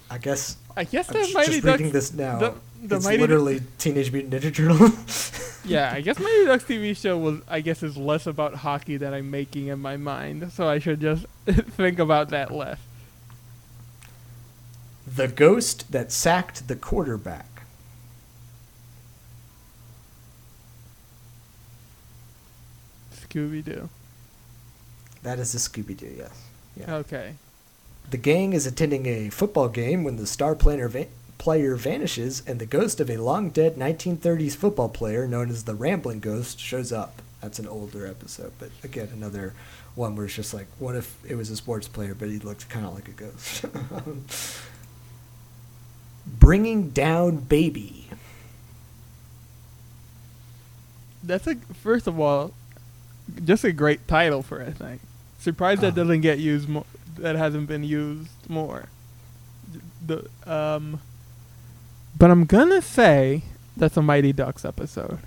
I guess I guess that I'm Mighty just Ducks, reading this now. The, the it's Mighty literally D- Teenage Mutant Ninja Turtles. Yeah, I guess my next T V show was, I guess, is less about hockey than I'm making in my mind, so I should just think about that less. The Ghost That Sacked the Quarterback. Scooby-Doo. That is a Scooby-Doo, yes. Yeah. Okay. The gang is attending a football game when the star player, va- player vanishes and the ghost of a long-dead nineteen thirties football player known as the Rambling Ghost shows up. That's an older episode, but again, another one where it's just like, what if it was a sports player, but he looked kind of like a ghost? Bringing Down Baby. That's a, first of all, just a great title for a thing. Surprised that oh. doesn't get used more. That hasn't been used more. The um, but I'm gonna say that's a Mighty Ducks episode.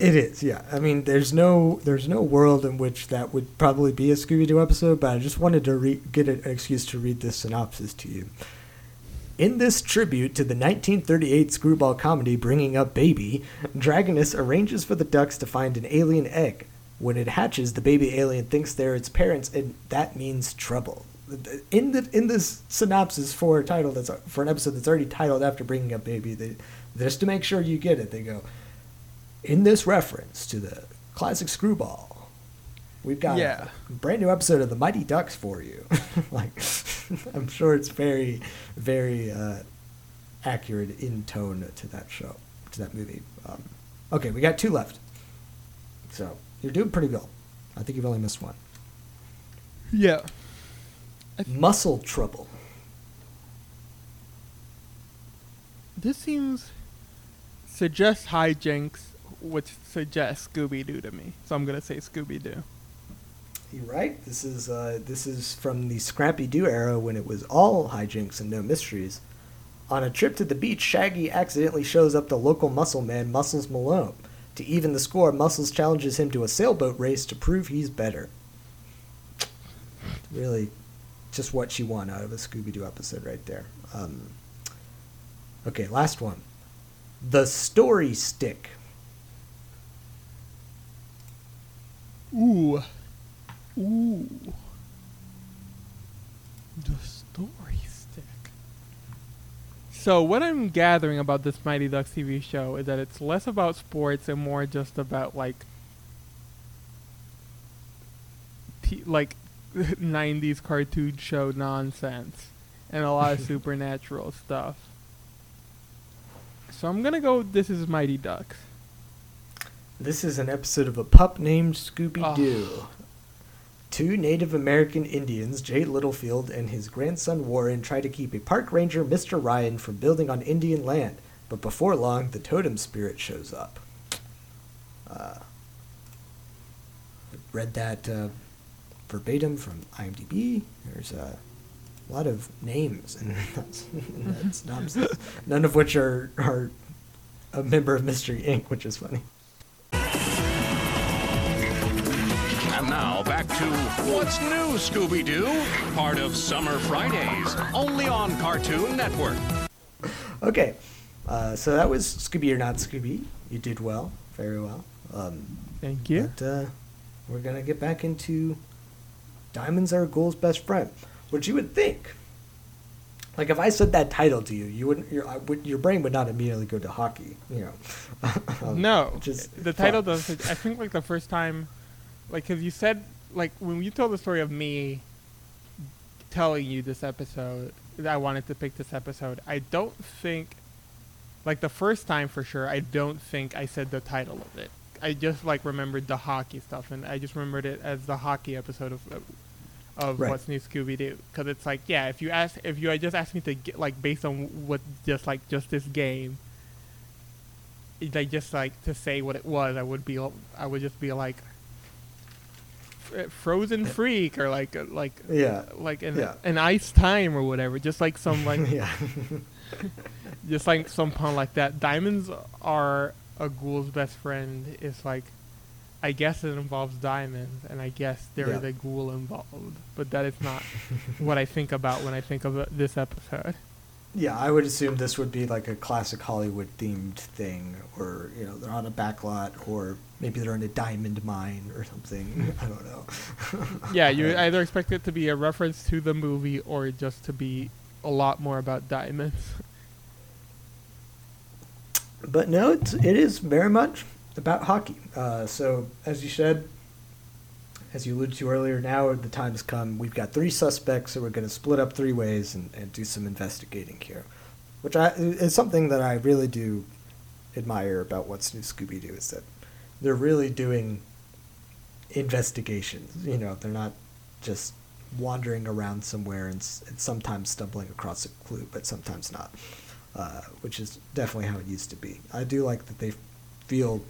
It is, yeah. I mean, there's no there's no world in which that would probably be a Scooby-Doo episode, but I just wanted to re- get an excuse to read this synopsis to you. In this tribute to the nineteen thirty-eight screwball comedy Bringing Up Baby, Dragonus arranges for the Ducks to find an alien egg. When it hatches, the baby alien thinks they're its parents, and that means trouble. In the in this synopsis for a title that's for an episode that's already titled after Bringing Up Baby, they, just to make sure you get it, they go, in this reference to the classic screwball, we've got yeah. a brand new episode of the Mighty Ducks for you. Like, I'm sure it's very, very uh, accurate in tone to that show, to that movie. Um, okay, we got two left, so you're doing pretty well. I think you've only missed one. Yeah. Muscle Trouble. This seems suggests hijinks, which suggests Scooby-Doo to me. So I'm gonna say Scooby-Doo. You're right. This is uh, this is from the Scrappy-Doo era when it was all hijinks and no mysteries. On a trip to the beach, Shaggy accidentally shows up the local muscle man, Muscles Malone. To even the score, Muscles challenges him to a sailboat race to prove he's better. Really, just what you want out of a Scooby-Doo episode right there. Um, okay, last one. The Story Stick. Ooh. Ooh. The Story Stick. So what I'm gathering about this Mighty Ducks T V show is that it's less about sports and more just about, like, t- like nineties cartoon show nonsense and a lot of supernatural stuff. So I'm going to go, this is Mighty Ducks. This is an episode of a pup named Scooby-Doo. Oh. Two Native American Indians, Jay Littlefield and his grandson Warren, try to keep a park ranger, Mister Ryan, from building on Indian land. But before long, the totem spirit shows up. Uh, read that uh, verbatim from I M D B. There's a... Uh, A lot of names in that, in that synopsis, none of which are, are a member of Mystery Incorporated, which is funny. And now back to What's New, Scooby-Doo? Part of Summer Fridays, only on Cartoon Network. Okay, uh, so that was Scooby or Not Scooby. You did well, very well. Um, Thank you. But, uh, we're going to get back into Diamonds Are Ghoul's Best Friend. Which you would think, like if I said that title to you, you wouldn't. Your would, your brain would not immediately go to hockey, you know. um, no, just the title fun. Does. I think like the first time, like because you said like when you told the story of me telling you this episode, I wanted to pick this episode. I don't think, like the first time for sure, I don't think I said the title of it. I just like remembered the hockey stuff, and I just remembered it as the hockey episode of. Uh, Of right. What's New Scooby-Doo, because it's like, yeah, if you ask, if you just asked me to get like based on what just like just this game, like just like to say what it was, I would be, I would just be like, Frozen Freak or like like yeah like an yeah. an Ice Time or whatever, just like some like yeah, just like some pun like that. Diamonds Are a Ghoul's Best Friend is like. I guess it involves diamonds, and I guess there yeah. is a ghoul involved. But that is not what I think about when I think of this episode. Yeah, I would assume this would be like a classic Hollywood-themed thing, or you know, they're on a backlot, or maybe they're in a diamond mine or something. I don't know. Yeah, you either expect it to be a reference to the movie or just to be a lot more about diamonds. But no, it's, it is very much... about hockey. Uh, so, as you said, as you alluded to earlier, now the time has come. We've got three suspects, so we're going to split up three ways and, and do some investigating here. which I is something that I really do admire about What's New Scooby-Doo, is that they're really doing investigations. You know, they're not just wandering around somewhere and, and sometimes stumbling across a clue, but sometimes not, uh, which is definitely how it used to be. I do like that they feel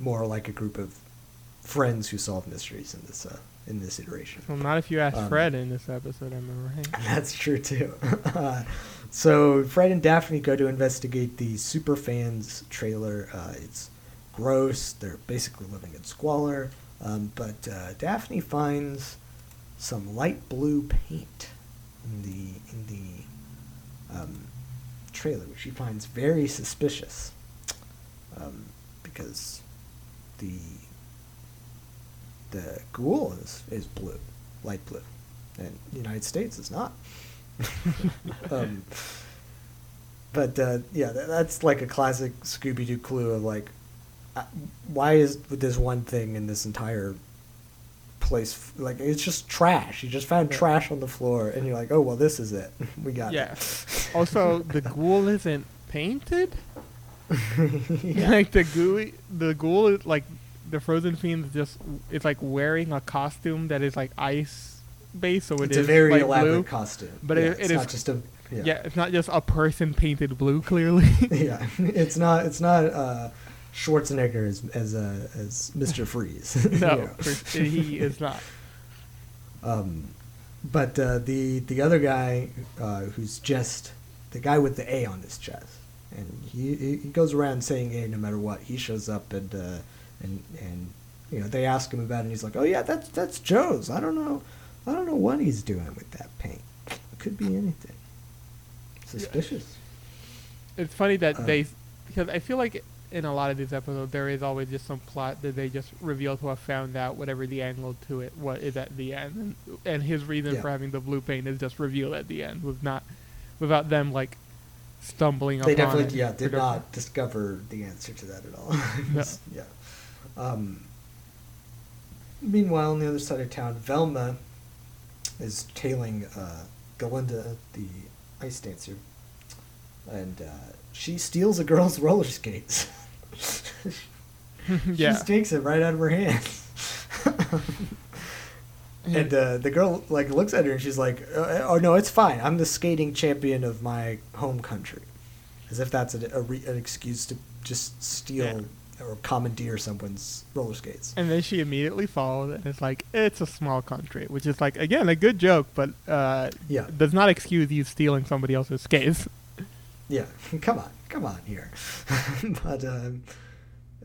more like a group of friends who solve mysteries in this uh, in this iteration. Well, not if you ask um, Fred in this episode, I remember. Right? That's true too. uh, so Fred and Daphne go to investigate the Superfans trailer. Uh, it's gross. They're basically living in squalor. Um, but uh, Daphne finds some light blue paint in the in the um, trailer, which she finds very suspicious, um, because the the ghoul is, is blue, light blue, and the United States is not. um, but uh, yeah, that, that's like a classic Scooby-Doo clue of like, uh, why is this one thing in this entire place, like, it's just trash. You just found yeah. trash on the floor, and you're like, oh, well, this is it. We got yeah. it. Also, the ghoul isn't painted? yeah. Like, the gooey, the ghoul is, like, the frozen fiend is just, it's, like, wearing a costume that is, like, ice-based, so it it's is, It's a very like elaborate blue, costume. But yeah, it, it it's is, not just a, yeah. yeah, it's not just a person painted blue, clearly. yeah, it's not, it's not, uh, Schwarzenegger as as, uh, as Mister Freeze. no, you know. He is not. Um, but uh, the the other guy uh, who's just the guy with the A on his chest, and he he goes around saying A no matter what. He shows up and uh, and and you know they ask him about it, and he's like, oh yeah, that's that's Joe's. I don't know, I don't know what he's doing with that paint. It could be anything. Suspicious. It's funny that um, they because I feel like. It, in a lot of these episodes, there is always just some plot that they just reveal to have found out whatever the angle to it what is at the end, and, and his reason yeah. for having the blue paint is just revealed at the end, with not, without them like stumbling. They upon definitely it yeah did not discover the answer to that at all. no. Yeah. Um, meanwhile, on the other side of town, Velma is tailing uh, Galinda, the ice dancer, and uh, she steals a girl's roller skates. yeah. She takes it right out of her hands. and uh, the girl like looks at her and she's like, "Oh no, it's fine. I'm the skating champion of my home country," as if that's a, a re- an excuse to just steal yeah. or commandeer someone's roller skates. And then she immediately follows and it's like, "It's a small country," which is like again a good joke, but uh, yeah. does not excuse you stealing somebody else's skates. Yeah, come on, come on here. but, um,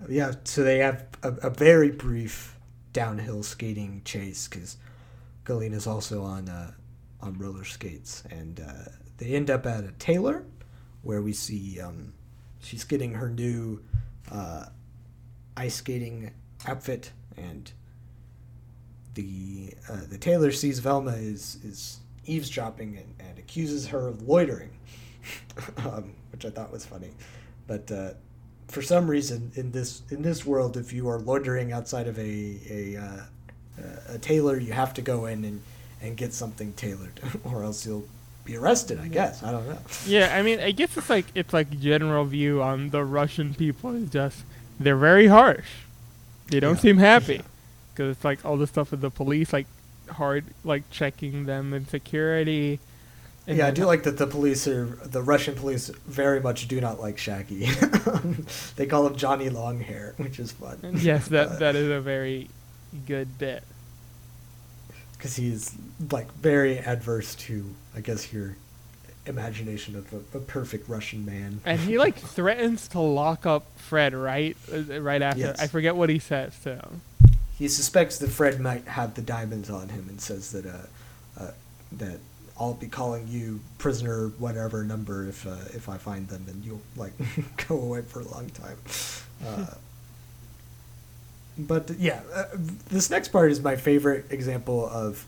yeah, so they have a, a very brief downhill skating chase because Galina's also on uh, on roller skates. And uh, they end up at a tailor where we see um, she's getting her new uh, ice skating outfit. And the uh, the tailor sees Velma is, is eavesdropping and, and accuses her of loitering. Um, which I thought was funny, but uh, for some reason in this in this world, if you are loitering outside of a a, uh, a tailor, you have to go in and, and get something tailored, or else you'll be arrested. I guess I don't know. Yeah, I mean, I guess it's like it's like general view on the Russian people is just they're very harsh. They don't yeah. seem happy because yeah. it's like all the stuff with the police, like hard, like checking them in security. And yeah, I do like that the police are, the Russian police very much do not like Shaggy. They call him Johnny Longhair, which is fun. Yes, that uh, that is a very good bit. Because he's, like, very adverse to, I guess, your imagination of a, a perfect Russian man. And he, like, threatens to lock up Fred, right? Right after. Yes. I forget what he says to him. He suspects that Fred might have the diamonds on him and says that, uh, uh that, I'll be calling you prisoner whatever number if uh, if I find them, and you'll like go away for a long time. Uh, but yeah, uh, this next part is my favorite example of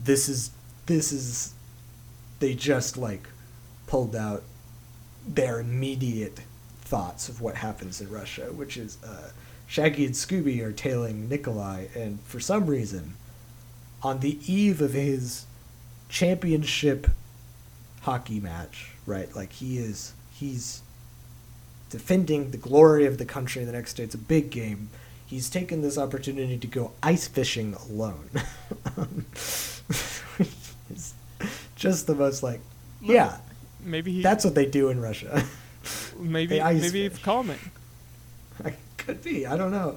this is this is they just like pulled out their immediate thoughts of what happens in Russia, which is uh, Shaggy and Scooby are tailing Nikolai, and for some reason, on the eve of his championship hockey match right? Like he is, he's defending the glory of the country the next day. It's a big game. He's taken this opportunity to go ice fishing alone. um, it's just the most like, maybe, yeah, maybe he, that's what they do in Russia. Maybe maybe it's calming. I, could be. I don't know.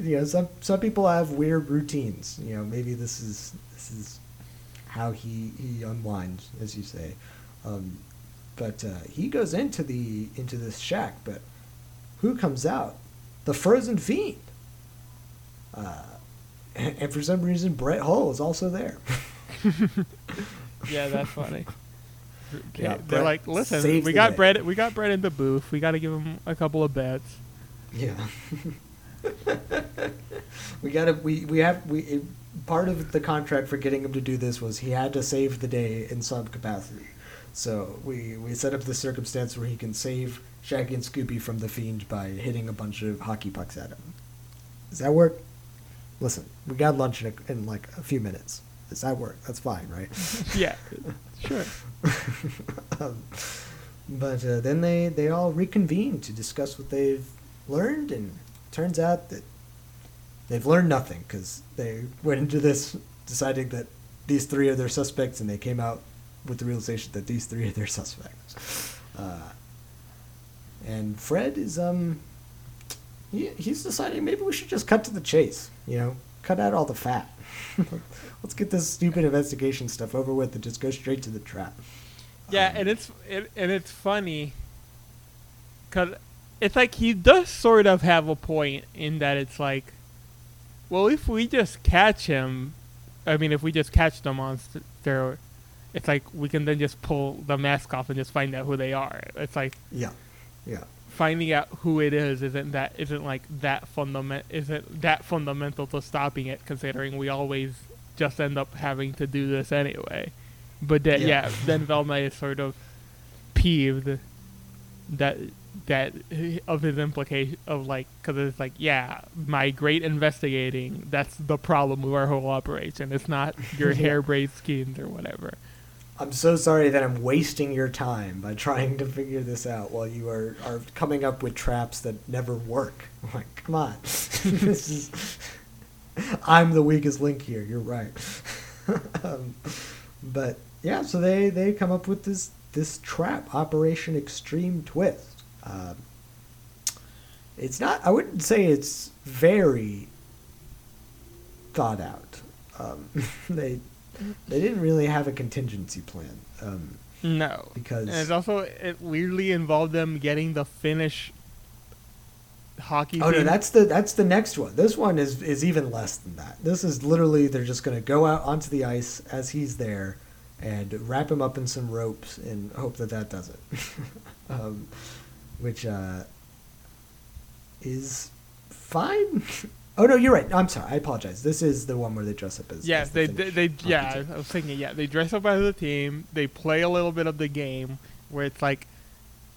You know, some some people have weird routines. You know, maybe this is this is how he he unwinds, as you say. Um, but uh, he goes into the into this shack, but who comes out? The Frozen Fiend. Uh, and for some reason, Brett Hull is also there. Yeah, that's funny. Yeah, they're like, listen, we got Brett. We got Brett in the booth. We got to give him a couple of bets. Yeah. we got to. We we have we. Part of the contract for getting him to do this was he had to save the day in some capacity. So we we set up the circumstance where he can save Shaggy and Scooby from the Fiend by hitting a bunch of hockey pucks at him. Does that work? Listen, we got lunch in, a, in like a few minutes. Does that work? That's fine, right? Yeah, sure. um, but uh, then they, they all reconvene to discuss what they've learned, and it turns out that they've learned nothing because they went into this deciding that these three are their suspects, and they came out with the realization that these three are their suspects. Uh, and Fred is, um, he, he's deciding maybe we should just cut to the chase, you know, cut out all the fat. Let's get this stupid investigation stuff over with and just go straight to the trap. Yeah, um, and it's it, and it's funny because it's like he does sort of have a point in that it's like, well, if we just catch him, I mean, if we just catch the monster, it's like we can then just pull the mask off and just find out who they are. It's like, yeah, yeah. Finding out who it is isn't that isn't like that fundament isn't that fundamental to stopping it, considering we always just end up having to do this anyway. But that, yeah. yeah, then Velma is sort of peeved that that of his implication of like, because it's like, yeah, my great investigating, that's the problem with our whole operation. It's not your harebrained schemes or whatever. I'm so sorry that I'm wasting your time by trying to figure this out while you are, are coming up with traps that never work. I'm like, come on. This is, I'm the weakest link here. You're right. um, but, yeah, so they, they come up with this, this trap, Operation Extreme Twist. Um, it's not, I wouldn't say it's very thought out. Um, they... They didn't really have a contingency plan. Um, no, because and it's also it weirdly involved them getting the Finnish hockey. Oh team. No, that's the that's the next one. This one is is even less than that. This is literally they're just going to go out onto the ice as he's there, and wrap him up in some ropes and hope that that does it, um, which uh, is fine. Oh no, you're right. I'm sorry. I apologize. This is the one where they dress up as. Yes, as the they, they, they yeah. I was thinking, yeah, they dress up as a team. They play a little bit of the game, where it's like,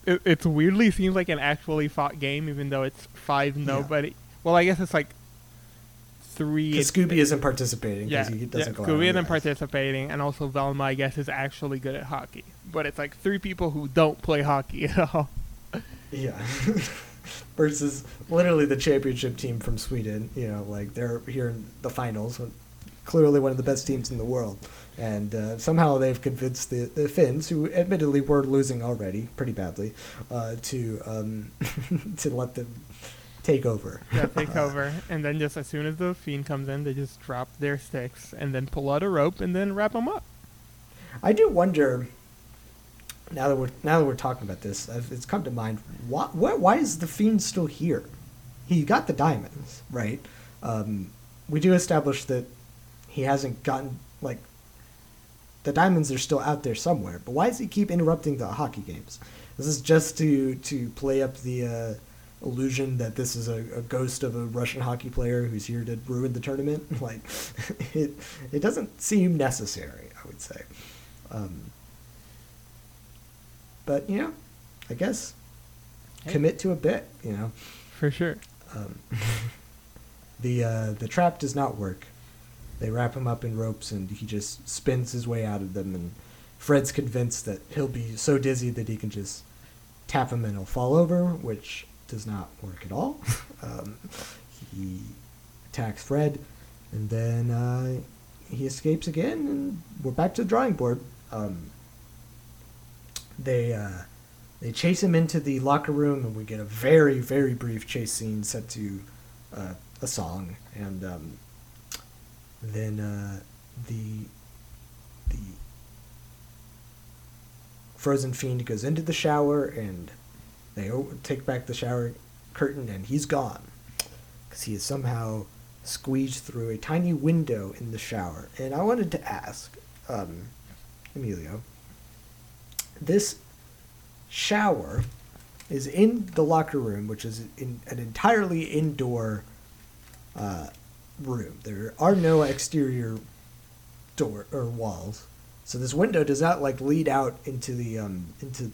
it it's weirdly seems like an actually fought game, even though it's five nobody. Yeah. Well, I guess it's like three. Because Scooby eight. Isn't participating. Yeah, he doesn't yeah go Scooby isn't participating, and also Velma, I guess, is actually good at hockey. But it's like three people who don't play hockey at all. Yeah. Versus literally the championship team from Sweden, you know, like they're here in the finals, clearly one of the best teams in the world, and uh, somehow they've convinced the, the Finns, who admittedly were losing already pretty badly, uh, to um, to let them take over. Yeah, take over, and then just as soon as the Fiend comes in, they just drop their sticks and then pull out a rope and then wrap them up. I do wonder. Now that we're now that we're talking about this, it's come to mind. Why why is the Fiend still here? He got the diamonds, right? Um, we do establish that he hasn't gotten like the diamonds are still out there somewhere. But why does he keep interrupting the hockey games? This is just to to play up the uh, illusion that this is a, a ghost of a Russian hockey player who's here to ruin the tournament. Like it it doesn't seem necessary, I would say. Um, But, you know, I guess hey. commit to a bit, you know. For sure. Um, the uh, the trap does not work. They wrap him up in ropes, and he just spins his way out of them and Fred's convinced that he'll be so dizzy that he can just tap him and he'll fall over, which does not work at all. Um, he attacks Fred, and then uh, he escapes again, and we're back to the drawing board. Um, they uh, they chase him into the locker room, and we get a very, very brief chase scene set to uh, a song, and um, then uh, the the Frozen Fiend goes into the shower, and they take back the shower curtain, and he's gone. Because he is somehow squeezed through a tiny window in the shower. And I wanted to ask, um, Emilio, this shower is in the locker room, which is in an entirely indoor uh, room. There are no exterior door or walls. So this window does not like lead out into the um, into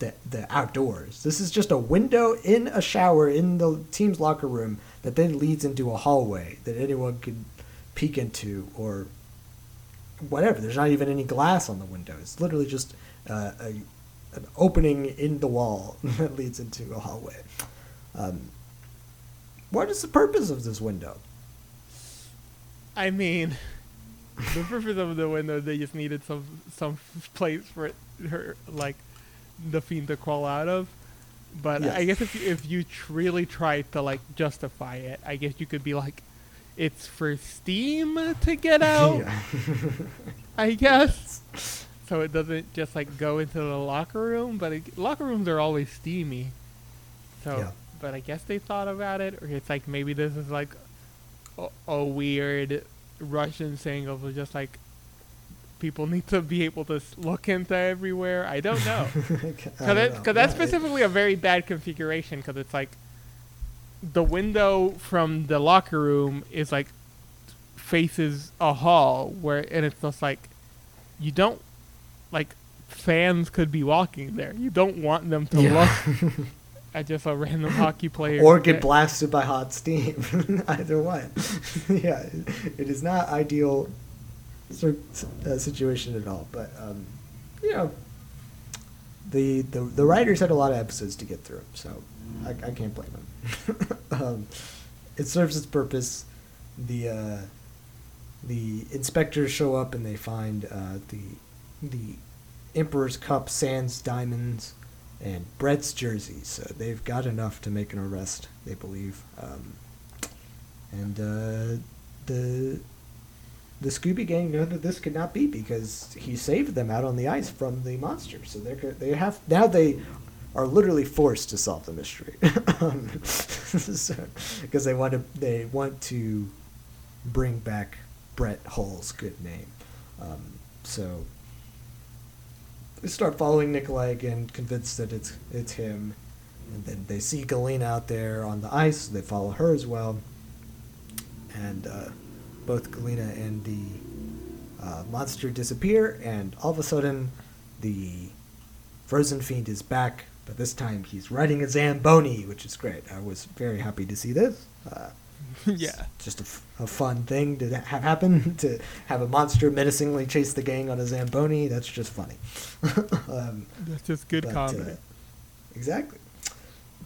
the the outdoors. This is just a window in a shower in the team's locker room that then leads into a hallway that anyone could peek into or whatever. There's not even any glass on the window. It's literally just uh, a an opening in the wall that leads into a hallway. Um, what is the purpose of this window? I mean, the purpose of the window, they just needed some some place for it, her like the Fiend to crawl out of. But yes. I guess if you, if you really tried to like justify it, I guess you could be like, it's for steam to get out. Yeah. I guess so it doesn't just like go into the locker room, but it, locker rooms are always steamy. So, yeah. But I guess they thought about it, or it's like maybe this is like a, a weird Russian saying of just like people need to be able to look into everywhere. I don't know, because that, that's specifically a very bad configuration, because it's like the window from the locker room is like faces a hall where, and it's just like you don't like fans could be walking there. You don't want them to yeah. look at just a random hockey player or get blasted by hot steam. Either one. Yeah, it is not ideal sort of, uh, situation at all, but um you know, the, the the writers had a lot of episodes to get through, so i, I can't blame them. Um it serves its purpose. The uh the inspectors show up and they find uh the the Emperor's Cup, Sans diamonds, and Brett's jersey, so they've got enough to make an arrest, they believe. Um, and uh, the the Scooby gang know that this could not be, because he saved them out on the ice from the monster. So they they have now they are literally forced to solve the mystery, because um, so, they want to they want to bring back Brett Hull's good name. Um, so. They start following Nikolai again, convinced that it's it's him. And then they see Galina out there on the ice, so they follow her as well. And uh, both Galina and the uh, monster disappear, and all of a sudden, the Frozen Fiend is back, but this time he's riding a Zamboni, which is great. I was very happy to see this. Uh, yeah. Just a, a fun thing to have happen, to have a monster menacingly chase the gang on a Zamboni. That's just funny. um, That's just good but, comedy. Uh, exactly.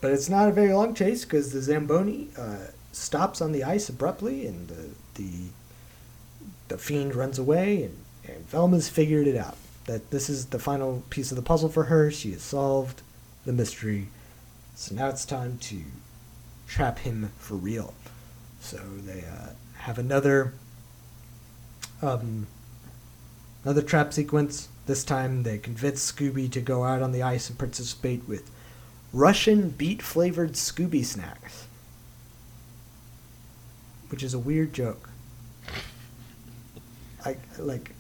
But it's not a very long chase, because the Zamboni uh, stops on the ice abruptly, and the the, the Fiend runs away, and, and Velma's figured it out. That this is the final piece of the puzzle for her. She has solved the mystery. So now it's time to trap him for real. So they uh, have another um, another trap sequence. This time they convince Scooby to go out on the ice and participate with Russian beet-flavored Scooby snacks, which is a weird joke. I like.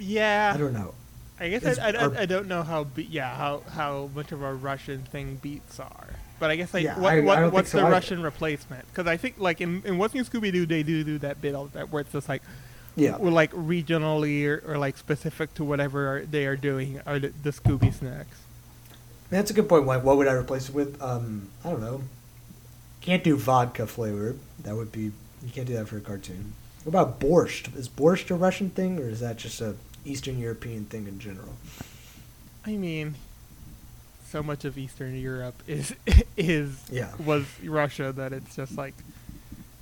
Yeah. I don't know. I guess is, I, I, are, I don't know how be- yeah how, how much of a Russian thing beets are. But I guess, like, yeah, what, I, what, I what's so the either. Russian replacement? Because I think, like, in, in What's New Scooby-Doo, they do do that bit all that where it's just, like, yeah. or, like, regionally or, or, like, specific to whatever they are doing are the, the Scooby snacks. That's a good point. Like, what would I replace it with? Um, I don't know. Can't do vodka flavor. That would be... You can't do that for a cartoon. What about borscht? Is borscht a Russian thing, or is that just a Eastern European thing in general. I mean, so much of Eastern Europe is is yeah. was Russia that it's just like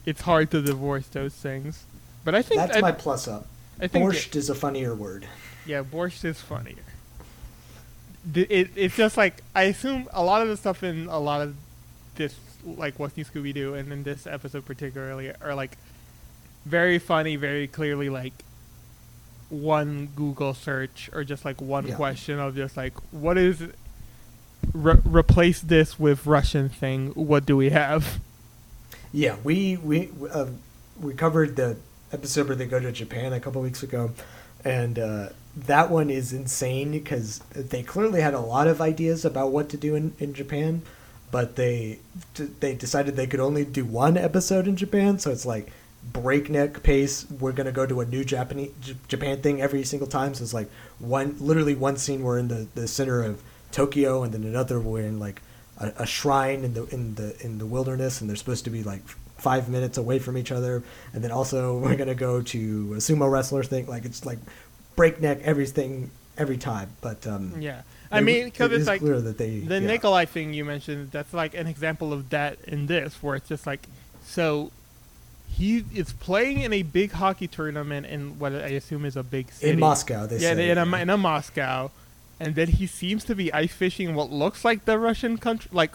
it's hard to divorce those things. But I think that's I'd, my plus up. I think borscht that, is a funnier word. Yeah, borscht is funnier. It, it it's just like I assume a lot of the stuff in a lot of this, like What's New Scooby-Doo, and in this episode particularly, are like very funny, very clearly like one Google search or just like one yeah. question of just like what is re- replace this with Russian thing, what do we have? Yeah, we we uh, we covered the episode where they go to Japan a couple weeks ago, and uh, that one is insane because they clearly had a lot of ideas about what to do in, in Japan, but they they decided they could only do one episode in Japan, so it's like breakneck pace. We're gonna go to a new Japanese J- Japan thing every single time. So it's like one, literally one scene we're in the, the center of Tokyo, and then another we're in like a, a shrine in the in the in the wilderness, and they're supposed to be like five minutes away from each other. And then also we're gonna go to a sumo wrestler thing. Like it's like breakneck everything every time. But um, yeah, I they, mean, because it it's like clear that they, the yeah. Nikolai thing you mentioned. That's like an example of that in this, where it's just like so. He is playing in a big hockey tournament in what I assume is a big city. In Moscow, they yeah, say. Yeah, in, in a Moscow. And then he seems to be ice fishing what looks like the Russian country. Like,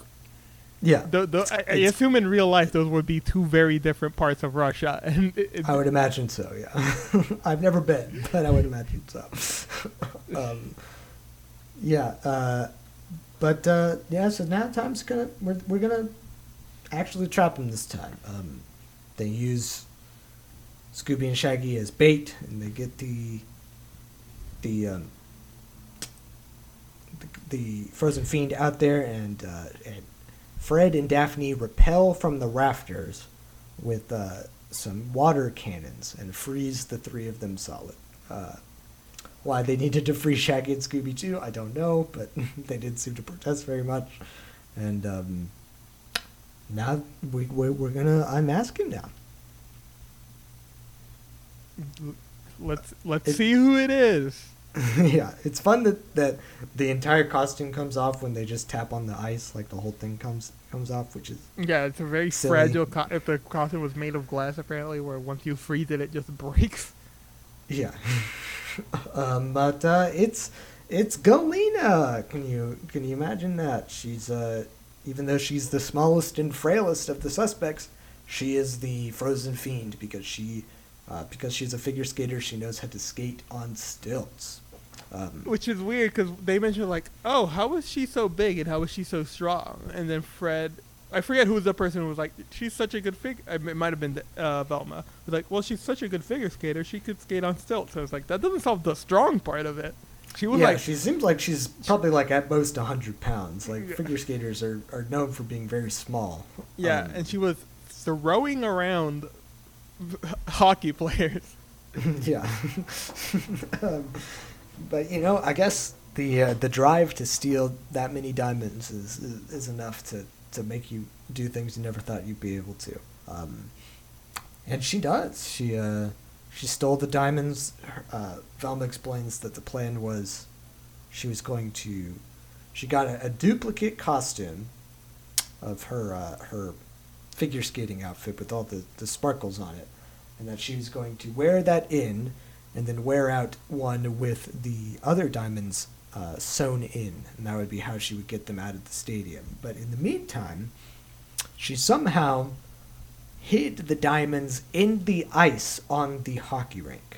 yeah. The, the, I, I assume in real life those would be two very different parts of Russia. And it, it, I would imagine so, yeah. I've never been, but I would imagine so. um, yeah. Uh, but, uh, yeah, so now time's gonna, we're, we're going to actually trap him this time. Um They use Scooby and Shaggy as bait, and they get the the um, the, the frozen fiend out there, and, uh, and Fred and Daphne rappel from the rafters with uh, some water cannons and freeze the three of them solid. Uh, why they needed to free Shaggy and Scooby too, I don't know, but they didn't seem to protest very much, and. Um, Now we, we we're gonna unmask him now. Let's let's it, see who it is. Yeah, it's fun that, that the entire costume comes off when they just tap on the ice. Like the whole thing comes comes off, which is yeah, it's a very silly. fragile. Co- if the costume was made of glass, apparently, where once you freeze it, it just breaks. Yeah, um, but uh, it's it's Galinda. Can you can you imagine that? She's a. Uh, Even though she's the smallest and frailest of the suspects, she is the frozen fiend because she, uh, because she's a figure skater. She knows how to skate on stilts, um, which is weird because they mentioned like, "Oh, how was she so big and how was she so strong?" And then Fred, I forget who was the person who was like, "She's such a good figure." It might have been uh, Velma. Was like, "Well, she's such a good figure skater. She could skate on stilts." So I was like, "That doesn't solve the strong part of it." She was yeah, like, she seems like she's probably like at most one hundred pounds. Like yeah. Figure skaters are, are known for being very small. Yeah, um, and she was throwing around hockey players. Yeah. um, but, you know, I guess the uh, the drive to steal that many diamonds is is, is enough to, to make you do things you never thought you'd be able to. Um, and she does. She... Uh, She stole the diamonds. Uh, Velma explains that the plan was she was going to... She got a, a duplicate costume of her uh, her figure skating outfit with all the, the sparkles on it. And that she was going to wear that in and then wear out one with the other diamonds uh, sewn in. And that would be how she would get them out of the stadium. But in the meantime, she somehow... hid the diamonds in the ice on the hockey rink,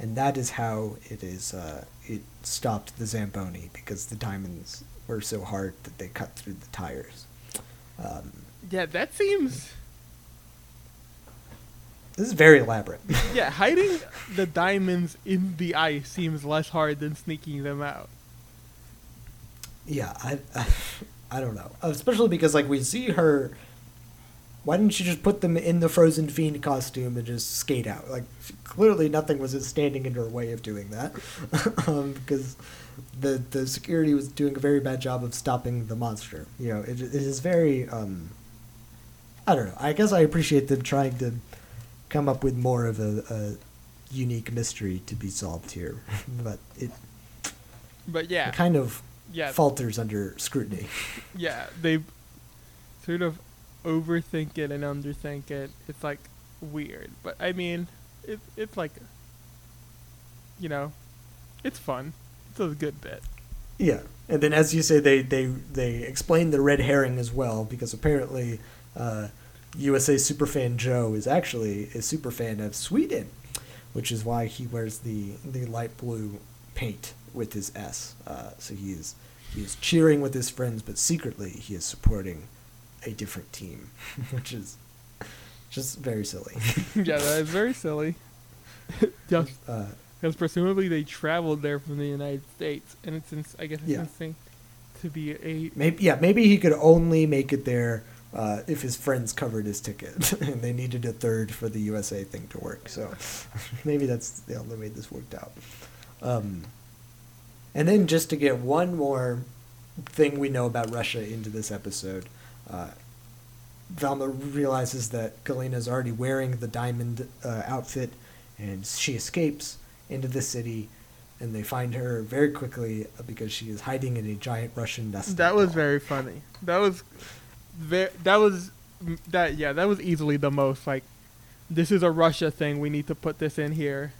and that is how it is. Uh, it stopped the Zamboni because the diamonds were so hard that they cut through the tires. Um, yeah, that seems. This is very elaborate. Yeah, hiding the diamonds in the ice seems less hard than sneaking them out. Yeah, I, I, I don't know, especially because like we see her. Why didn't you just put them in the Frozen Fiend costume and just skate out? Like, clearly nothing was standing in her way of doing that. um, because the the security was doing a very bad job of stopping the monster. You know, it, it is very, um, I don't know. I guess I appreciate them trying to come up with more of a, a unique mystery to be solved here, but it but yeah it kind of yeah. falters under scrutiny. Yeah, they sort of overthink it and underthink it. It's like weird, but I mean it, it's like, you know, it's fun. It's a good bit. Yeah, and then as you say, they they they explain the red herring as well, because apparently uh U S A superfan Joe is actually a superfan of Sweden, which is why he wears the, the light blue paint with his S. Uh, so he is, he is cheering with his friends, but secretly he is supporting a different team, which is just very silly. Yeah, that is very silly. Just, uh, because presumably they traveled there from the United States, and it's in, I guess it's yeah. insane to be a... Maybe, yeah, maybe he could only make it there... Uh, if his friends covered his ticket, and they needed a third for the U S A thing to work. So maybe that's the only way this worked out. Um, and then just to get one more thing we know about Russia into this episode, uh, Velma realizes that Galina's already wearing the diamond uh, outfit, and she escapes into the city, and they find her very quickly because she is hiding in a giant Russian nest. That was very funny. That was... There, that was that yeah that was easily the most like, this is a Russia thing, we need to put this in here.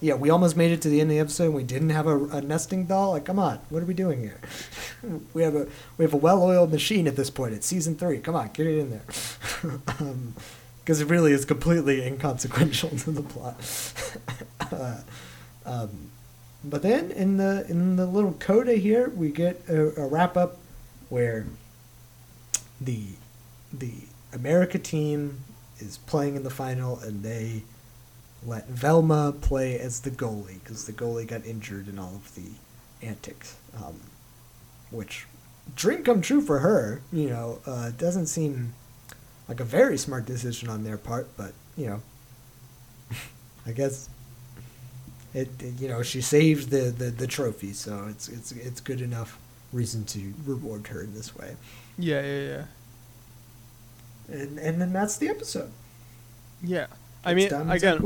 Yeah, we almost made it to the end of the episode and we didn't have a, a nesting doll. Like, come on, what are we doing here? we have a we have a well-oiled machine at this point. It's season three, come on, get it in there. um because it really is completely inconsequential to the plot. uh, um but then in the in the little coda here we get a, a wrap-up where The the America team is playing in the final, and they let Velma play as the goalie because the goalie got injured in all of the antics, um, which dream come true for her. You know, uh, doesn't seem like a very smart decision on their part, but you know, I guess it, it. You know, she saved the, the, the trophy, so it's it's it's good enough reason to reward her in this way. Yeah, yeah, yeah. And and then that's the episode. Yeah. I mean, again,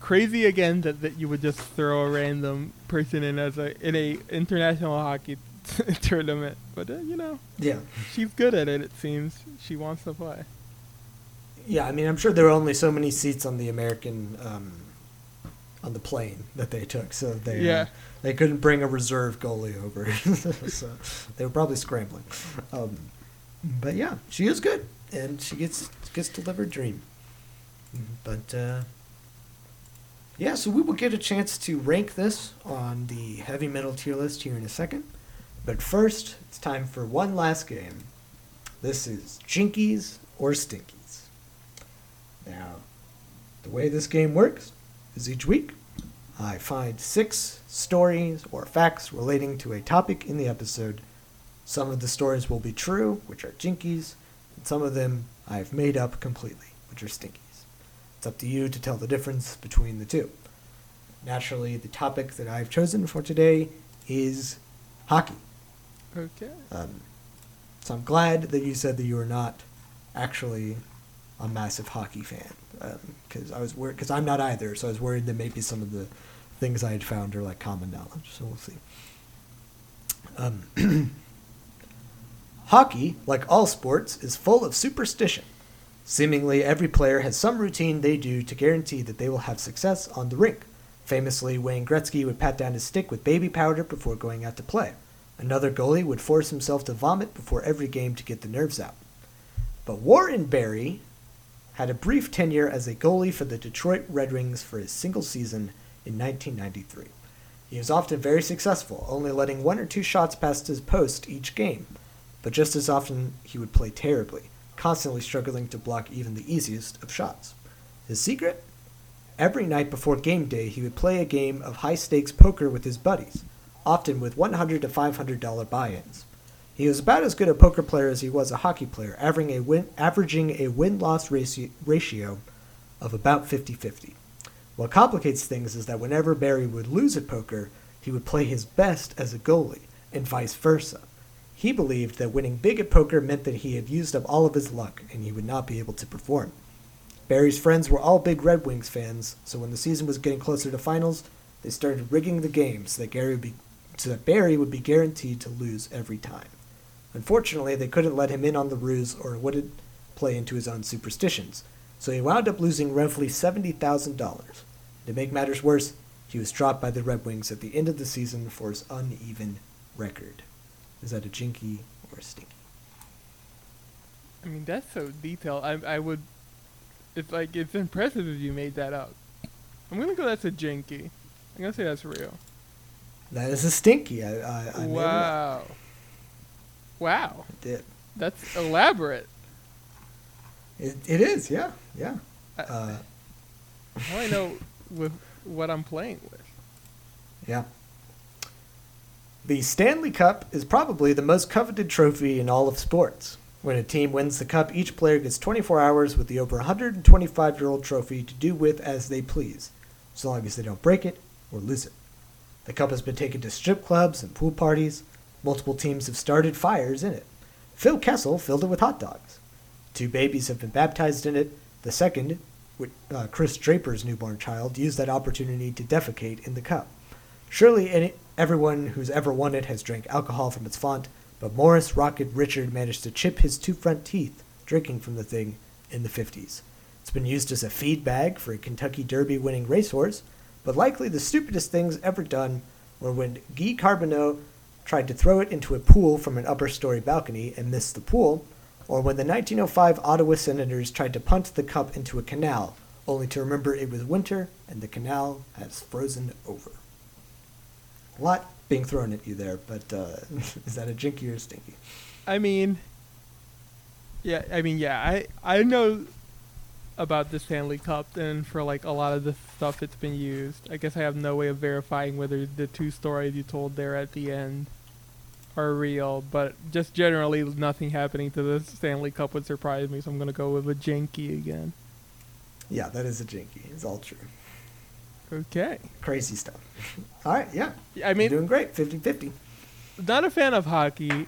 crazy again that, that you would just throw a random person in as a in a international hockey t- tournament. But, uh, you know. Yeah. She's good at it, it seems. She wants to play. Yeah, I mean, I'm sure there were only so many seats on the American, um, on the plane that they took. So they... Yeah. Uh, They couldn't bring a reserve goalie over, so they were probably scrambling. Um, but yeah, she is good, and she gets gets to live her dream. But uh, yeah, so we will get a chance to rank this on the heavy metal tier list here in a second. But first, it's time for one last game. This is Jinkies or Stinkies. Now, the way this game works is each week, I find six stories or facts relating to a topic in the episode. Some of the stories will be true, which are jinkies, and some of them I've made up completely, which are stinkies. It's up to you to tell the difference between the two. Naturally, the topic that I've chosen for today is hockey. Okay. Um, so I'm glad that you said that you are not actually a massive hockey fan, because um, I was worried, because I'm not either, so I was worried that maybe some of the things I had found are like common knowledge, so we'll see. Um, hockey, like all sports, is full of superstition. Seemingly every player has some routine they do to guarantee that they will have success on the rink. Famously, Wayne Gretzky would pat down his stick with baby powder before going out to play. Another goalie would force himself to vomit before every game to get the nerves out. But Warren Barry had a brief tenure as a goalie for the Detroit Red Wings for a single season in nineteen ninety-three. He was often very successful, only letting one or two shots past his post each game. But just as often, he would play terribly, constantly struggling to block even the easiest of shots. His secret? Every night before game day, he would play a game of high-stakes poker with his buddies, often with one hundred to five hundred dollars buy-ins. He was about as good a poker player as he was a hockey player, averaging a win, averaging a win-loss ratio, ratio of about fifty-fifty. What complicates things is that whenever Barry would lose at poker, he would play his best as a goalie, and vice versa. He believed that winning big at poker meant that he had used up all of his luck, and he would not be able to perform. Barry's friends were all big Red Wings fans, so when the season was getting closer to finals, they started rigging the game so that Gary would be, so that Barry would be guaranteed to lose every time. Unfortunately, they couldn't let him in on the ruse or it wouldn't play into his own superstitions, so he wound up losing roughly seventy thousand dollars. To make matters worse, he was dropped by the Red Wings at the end of the season for his uneven record. Is that a jinky or a stinky? I mean, that's so detailed. I I would... It's like, it's impressive if you made that up. I'm going to go that's a jinky. I'm going to say that's real. That is a stinky. I, I, I wow. Made it up. Wow. I did. That's elaborate. It It is, yeah. Yeah. I, uh, how I know with what I'm playing with. Yeah. The Stanley Cup is probably the most coveted trophy in all of sports. When a team wins the cup, each player gets twenty-four hours with the over one hundred twenty-five-year-old trophy to do with as they please, so long as they don't break it or lose it. The cup has been taken to strip clubs and pool parties. Multiple teams have started fires in it. Phil Kessel filled it with hot dogs. Two babies have been baptized in it. The second, uh, Chris Draper's newborn child, used that opportunity to defecate in the cup. Surely any... Everyone who's ever won it has drank alcohol from its font, but Maurice Rocket Richard managed to chip his two front teeth drinking from the thing in the fifties. It's been used as a feed bag for a Kentucky Derby winning racehorse, but likely the stupidest things ever done were when Guy Carbonneau tried to throw it into a pool from an upper story balcony and missed the pool, or when the nineteen oh five Ottawa Senators tried to punt the cup into a canal, only to remember it was winter and the canal has frozen over. A lot being thrown at you there, but uh, is that a jinky or a stinky? I mean, yeah, I mean, yeah, I, I know about the Stanley Cup, and for like a lot of the stuff it's been used. I guess I have no way of verifying whether the two stories you told there at the end are real, but just generally nothing happening to the Stanley Cup would surprise me, so I'm going to go with a jinky again. Yeah, that is a jinky. It's all true. Okay. Crazy stuff. All right, yeah. I mean, you're doing great, fifty-fifty. Not a fan of hockey,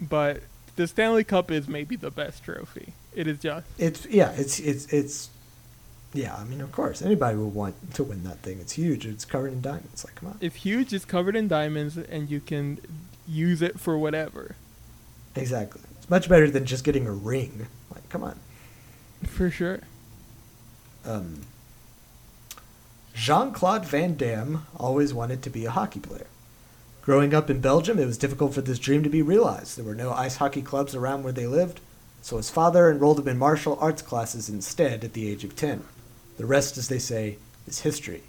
but the Stanley Cup is maybe the best trophy. It is just. It's yeah. It's it's it's. Yeah, I mean, of course, anybody would want to win that thing. It's huge. It's covered in diamonds. Like, come on. It's huge. It's covered in diamonds, and you can use it for whatever. Exactly. It's much better than just getting a ring. Like, come on. For sure. Um. Jean-Claude Van Damme always wanted to be a hockey player. Growing up in Belgium, it was difficult for this dream to be realized. There were no ice hockey clubs around where they lived, so his father enrolled him in martial arts classes instead at the age of ten. The rest, as they say, is history.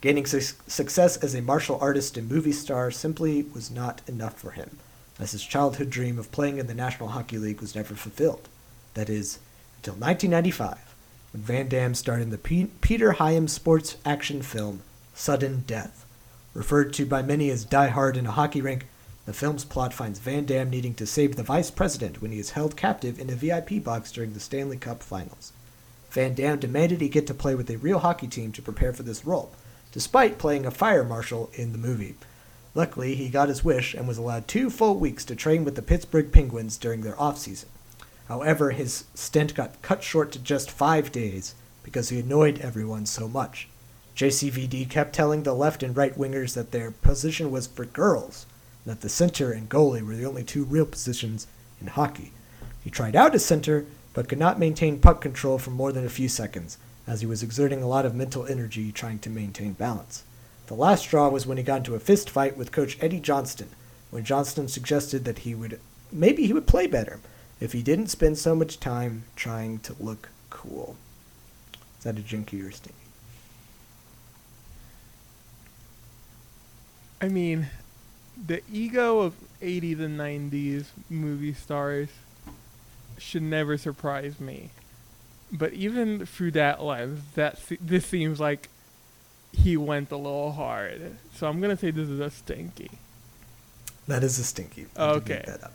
Gaining su- success as a martial artist and movie star simply was not enough for him, as his childhood dream of playing in the National Hockey League was never fulfilled. That is, until nineteen ninety-five. Van Damme starred in the P- Peter Hyams sports action film, Sudden Death. Referred to by many as Die Hard in a hockey rink, the film's plot finds Van Damme needing to save the vice president when he is held captive in a V I P box during the Stanley Cup finals. Van Damme demanded he get to play with a real hockey team to prepare for this role, despite playing a fire marshal in the movie. Luckily, he got his wish and was allowed two full weeks to train with the Pittsburgh Penguins during their offseason. However, his stint got cut short to just five days because he annoyed everyone so much. J C V D kept telling the left and right wingers that their position was for girls, and that the center and goalie were the only two real positions in hockey. He tried out as center, but could not maintain puck control for more than a few seconds, as he was exerting a lot of mental energy trying to maintain balance. The last straw was when he got into a fist fight with coach Eddie Johnston, when Johnston suggested that he would maybe he would play better if he didn't spend so much time trying to look cool. Is that a jinky or stinky? I mean, the ego of eighties and nineties movie stars should never surprise me. But even through that lens, that se- this seems like he went a little hard. So I'm going to say this is a stinky. That is a stinky. Okay. Make that up.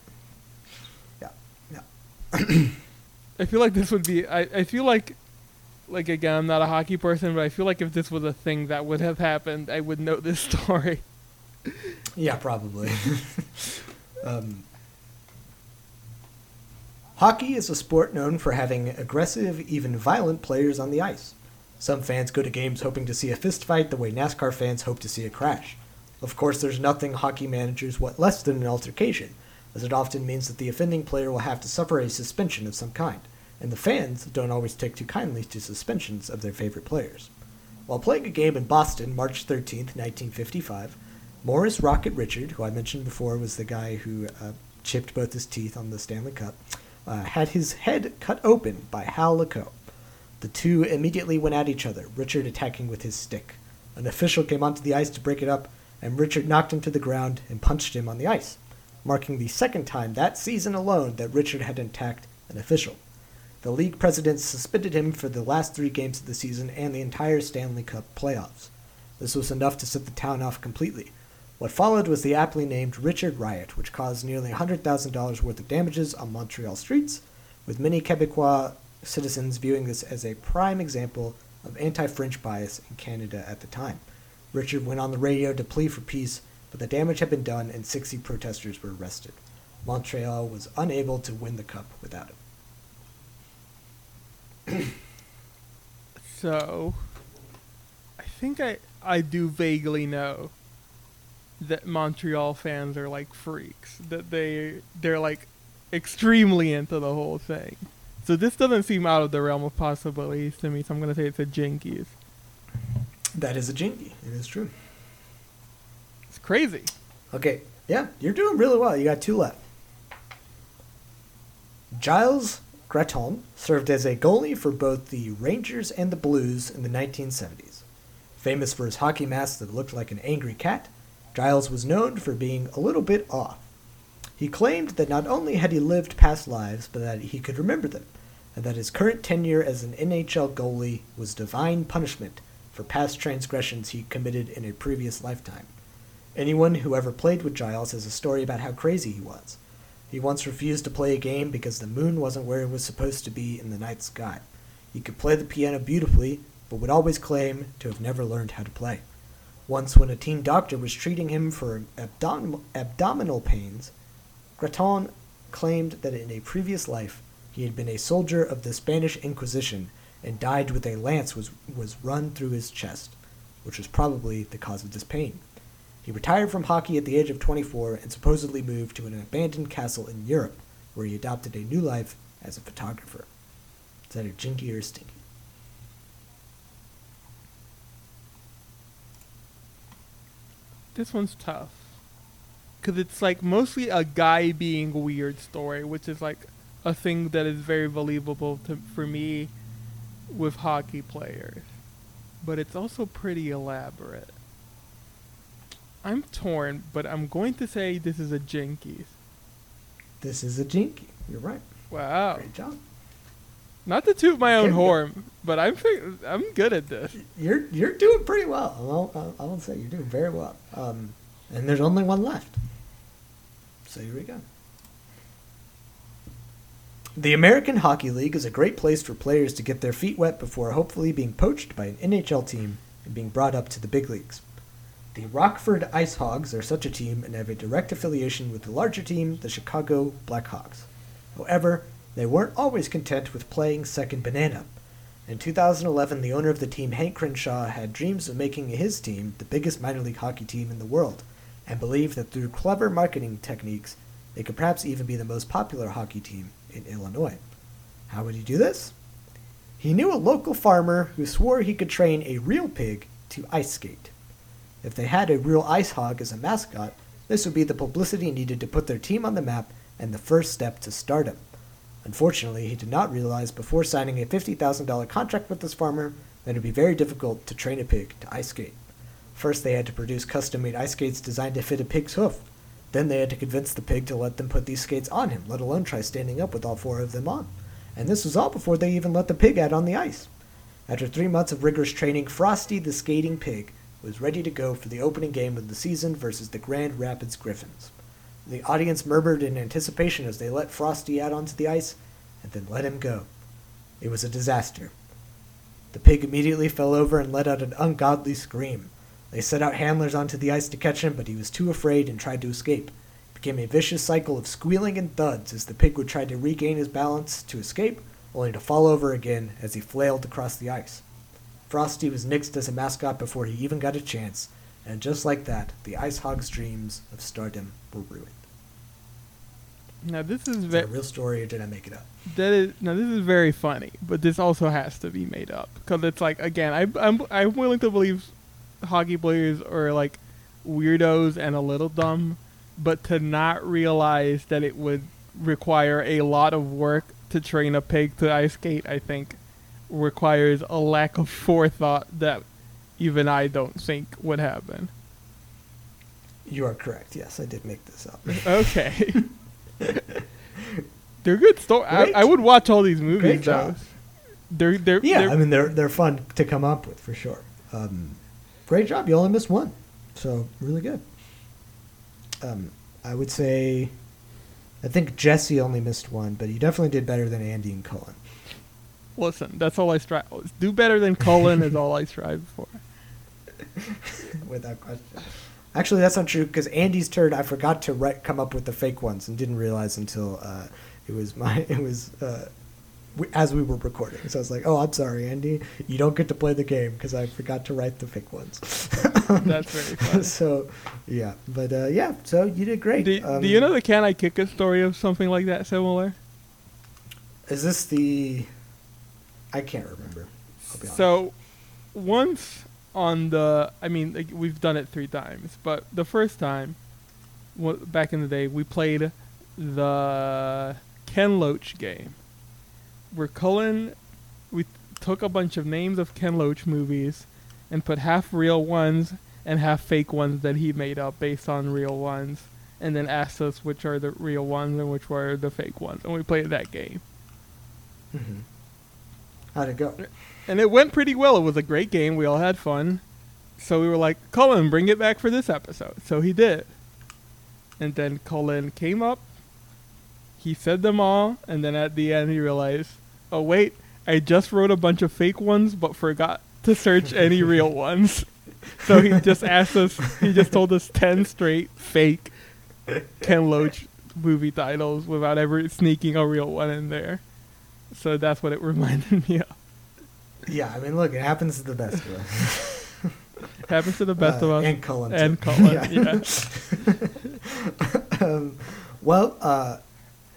I feel like this would be I, I feel like like again I'm not a hockey person, but I feel like if this was a thing that would have happened, I would know this story. Yeah, probably. um, Hockey is a sport known for having aggressive, even violent players on the ice. Some fans go to games hoping to see a fistfight the way NASCAR fans hope to see a crash. Of course, there's nothing hockey managers want less than an altercation, as it often means that the offending player will have to suffer a suspension of some kind, and the fans don't always take too kindly to suspensions of their favorite players. While playing a game in Boston, March thirteenth, nineteen fifty-five, Maurice Rocket Richard, who I mentioned before was the guy who uh, chipped both his teeth on the Stanley Cup, uh, had his head cut open by Hal Leco. The two immediately went at each other, Richard attacking with his stick. An official came onto the ice to break it up, and Richard knocked him to the ground and punched him on the ice, marking the second time that season alone that Richard had attacked an official. The league president suspended him for the last three games of the season and the entire Stanley Cup playoffs. This was enough to set the town off completely. What followed was the aptly named Richard Riot, which caused nearly one hundred thousand dollars worth of damages on Montreal streets, with many Quebecois citizens viewing this as a prime example of anti-French bias in Canada at the time. Richard went on the radio to plead for peace, but the damage had been done and sixty protesters were arrested. Montreal was unable to win the cup without him. So, I think I, I do vaguely know that Montreal fans are like freaks, that they, they're like extremely into the whole thing. So this doesn't seem out of the realm of possibilities to me, so I'm going to say it's a jinkies. That is a jinky. It is true. It's crazy. Okay. Yeah, you're doing really well. You got two left. Giles Gratton served as a goalie for both the Rangers and the Blues in the nineteen seventies. Famous for his hockey mask that looked like an angry cat, Giles was known for being a little bit off. He claimed that not only had he lived past lives, but that he could remember them, and that his current tenure as an N H L goalie was divine punishment for past transgressions he committed in a previous lifetime. Anyone who ever played with Giles has a story about how crazy he was. He once refused to play a game because the moon wasn't where it was supposed to be in the night sky. He could play the piano beautifully, but would always claim to have never learned how to play. Once, when a team doctor was treating him for abdom- abdominal pains, Gratton claimed that in a previous life he had been a soldier of the Spanish Inquisition and died with a lance was was run through his chest, which was probably the cause of this pain. He retired from hockey at the age of twenty-four and supposedly moved to an abandoned castle in Europe, where he adopted a new life as a photographer. Is that a jinky or a stinky? This one's tough, because it's like mostly a guy being weird story, which is like a thing that is very believable to, for me, with hockey players, but it's also pretty elaborate. I'm torn, but I'm going to say this is a jinkies. This is a jinky. You're right. Wow. Great job. Not to toot my own horn, but I'm I'm good at this. You're you're doing pretty well. I'll, I'll, I'll say you're doing very well. Um, and there's only one left. So here we go. The American Hockey League is a great place for players to get their feet wet before hopefully being poached by an N H L team and being brought up to the big leagues. The Rockford Ice Hogs are such a team and have a direct affiliation with the larger team, the Chicago Blackhawks. However, they weren't always content with playing second banana. In two thousand eleven, the owner of the team, Hank Crenshaw, had dreams of making his team the biggest minor league hockey team in the world and believed that through clever marketing techniques, they could perhaps even be the most popular hockey team in Illinois. How would he do this? He knew a local farmer who swore he could train a real pig to ice skate. If they had a real ice hog as a mascot, this would be the publicity needed to put their team on the map and the first step to stardom. Unfortunately, he did not realize before signing a fifty thousand dollars contract with this farmer that it would be very difficult to train a pig to ice skate. First, they had to produce custom-made ice skates designed to fit a pig's hoof. Then they had to convince the pig to let them put these skates on him, let alone try standing up with all four of them on. And this was all before they even let the pig out on the ice. After three months of rigorous training, Frosty the skating pig was ready to go for the opening game of the season versus the Grand Rapids Griffins. The audience murmured in anticipation as they let Frosty out onto the ice and then let him go. It was a disaster. The pig immediately fell over and let out an ungodly scream. They set out handlers onto the ice to catch him, but he was too afraid and tried to escape. became a vicious cycle of squealing and thuds as the pig would try to regain his balance to escape, only to fall over again as he flailed across the ice. Frosty was nixed as a mascot before he even got a chance, and just like that, the Ice Hog's dreams of stardom were ruined. Now this is, ve- is that a real story, or did I make it up? That is, now this is very funny, but this also has to be made up, because it's like, again, I, I'm I'm willing to believe hockey players are like weirdos and a little dumb, but to not realize that it would require a lot of work to train a pig to ice skate, I think, requires a lack of forethought that even I don't think would happen. You are correct. Yes, I did make this up. Okay. They're good stories. I, I would watch all these movies, though. They're, they're, yeah, they're, I mean, they're they're fun to come up with, for sure. Um, great job. You only missed one. So, really good. Um, I would say, I think Jesse only missed one, but he definitely did better than Andy and Cullen. Listen, that's all I strive. Do better than Cullen is all I strive for. Without question. Actually, that's not true, because Andy's turd, I forgot to re- come up with the fake ones and didn't realize until uh, it was my it was uh, we, as we were recording. So I was like, "Oh, I'm sorry, Andy, you don't get to play the game because I forgot to write the fake ones." That's very funny. So, yeah, but uh, yeah, so you did great. Do, um, do you know the Can I Kick It story of something like that similar? Is this the? I can't remember. I'll be honest. So, once. On the, I mean, like, we've done it three times, but the first time, w- back in the day, we played the Ken Loach game, where Cullen, we t- took a bunch of names of Ken Loach movies, and put half real ones and half fake ones that he made up based on real ones, and then asked us which are the real ones and which were the fake ones, and we played that game. Mm-hmm. How'd it go? And it went pretty well. It was a great game. We all had fun. So we were like, Cullen, bring it back for this episode. So he did. And then Cullen came up. He said them all. And then at the end, he realized, oh, wait, I just wrote a bunch of fake ones, but forgot to search any real ones. So he just asked us, he just told us ten straight fake Ken Loach movie titles without ever sneaking a real one in there. So that's what it reminded me of. Yeah, I mean, look, it happens to the best of us. It happens to the best uh, of us. And Cullen. And Cullen, yeah. yeah. um, well, uh,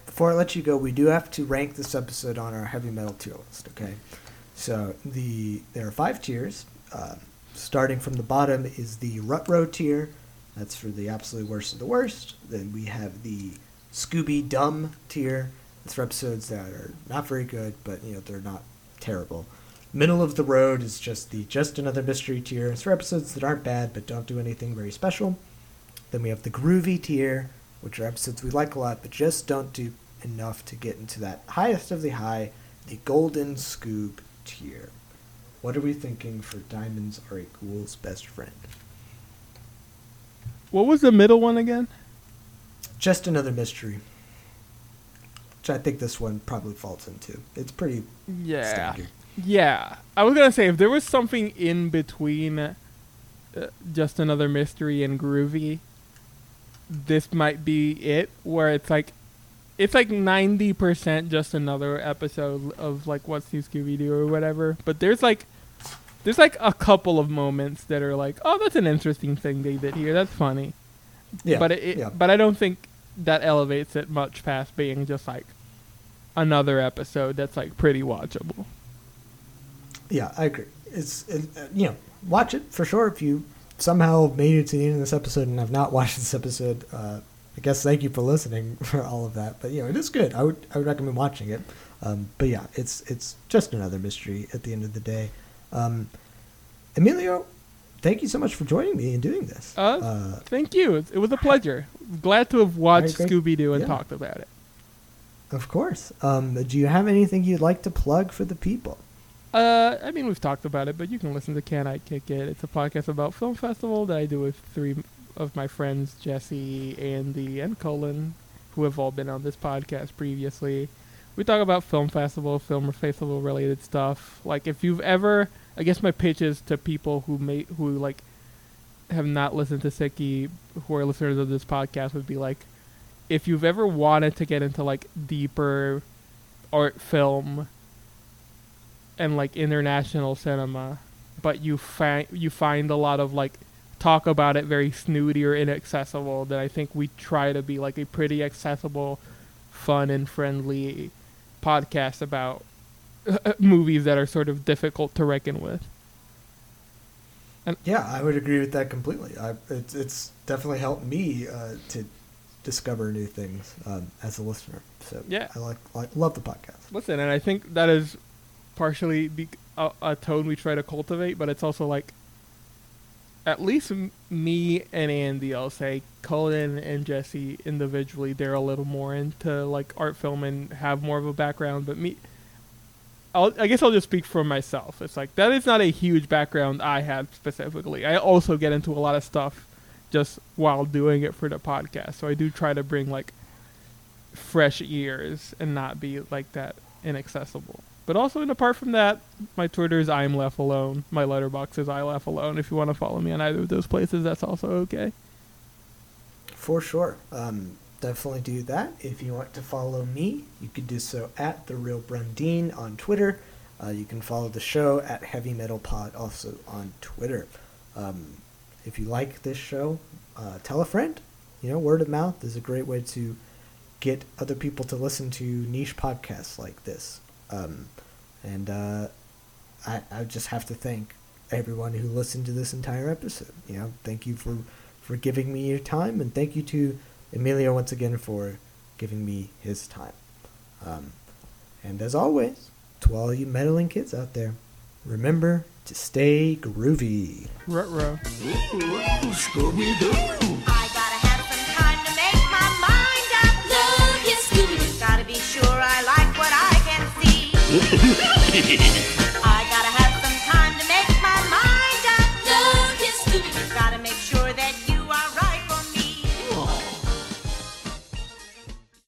before I let you go, we do have to rank this episode on our heavy metal tier list, okay? So the there are five tiers. Uh, starting from the bottom is the Rut Row tier. That's for the absolutely worst of the worst. Then we have the Scooby-Dumb tier. It's for episodes that are not very good, but, you know, they're not terrible. Middle of the road is just the Just Another Mystery tier. It's for episodes that aren't bad, but don't do anything very special. Then we have the Groovy tier, which are episodes we like a lot, but just don't do enough to get into that highest of the high, the Golden Scoob tier. What are we thinking for Diamonds Are a Ghoul's Best Friend? What was the middle one again? Just Another Mystery. Which I think this one probably falls into. It's pretty yeah. standard. Yeah. I was going to say, if there was something in between uh, Just Another Mystery and Groovy, this might be it, where it's like, it's like ninety percent just another episode of like What's New Scooby-Doo or whatever. But there's like, there's like a couple of moments that are like, oh, that's an interesting thing they did here. That's funny. Yeah. But it, yeah. But I don't think that elevates it much past being just like another episode that's like pretty watchable. Yeah, I agree. It's it, uh, you know, watch it for sure. If you somehow made it to the end of this episode and have not watched this episode, uh, I guess thank you for listening for all of that. But you know, it is good. I would I would recommend watching it. Um, but yeah, it's it's just another mystery at the end of the day. Um, Emilio, thank you so much for joining me and doing this. Uh, uh, thank you. It was a pleasure. Glad to have watched Scooby-Doo and yeah. talked about it. Of course. Um, do you have anything you'd like to plug for the people? Uh, I mean, we've talked about it, but you can listen to Can I Kick It? It's a podcast about film festival that I do with three of my friends, Jesse, Andy, and Cullen, who have all been on this podcast previously. We talk about film festival, film festival-related stuff. Like, if you've ever... I guess my pitch is to people who may who like have not listened to Seki, who are listeners of this podcast, would be like, if you've ever wanted to get into like deeper art film and like international cinema, but you find you find a lot of like talk about it very snooty or inaccessible, then I think we try to be like a pretty accessible, fun and friendly podcast about movies that are sort of difficult to reckon with. And yeah, I would agree with that completely. I, it's, it's definitely helped me uh, to discover new things um, as a listener. So yeah, I like, like love the podcast. Listen, and I think that is partially be- a, a tone we try to cultivate, but it's also like at least m- me and Andy, I'll say, Colin and Jesse individually, they're a little more into like art film and have more of a background, but me... I'll, I guess I'll just speak for myself. It's like, that is not a huge background I have specifically. I also get into a lot of stuff just while doing it for the podcast. So I do try to bring like fresh ears and not be like that inaccessible. But also, and apart from that, my Twitter is I'm Left Alone. My Letterboxd is I Laugh Alone. If you want to follow me on either of those places, that's also okay. For sure. Um, Definitely do that. If you want to follow me, you can do so at The Real Brundine on Twitter. Uh, you can follow the show at Heavy Metal Pod also on Twitter. Um, if you like this show, uh, tell a friend. You know, word of mouth is a great way to get other people to listen to niche podcasts like this. Um, and uh, I, I just have to thank everyone who listened to this entire episode. You know, thank you for, for giving me your time, and thank you to Emilio once again for giving me his time. Um, and as always, to all you meddling kids out there, remember to stay groovy. Ruh-roh. Ooh, Scooby-Doo! I gotta have some time to make my mind up. Look at Scooby-Doo! Gotta be sure I like what I can see.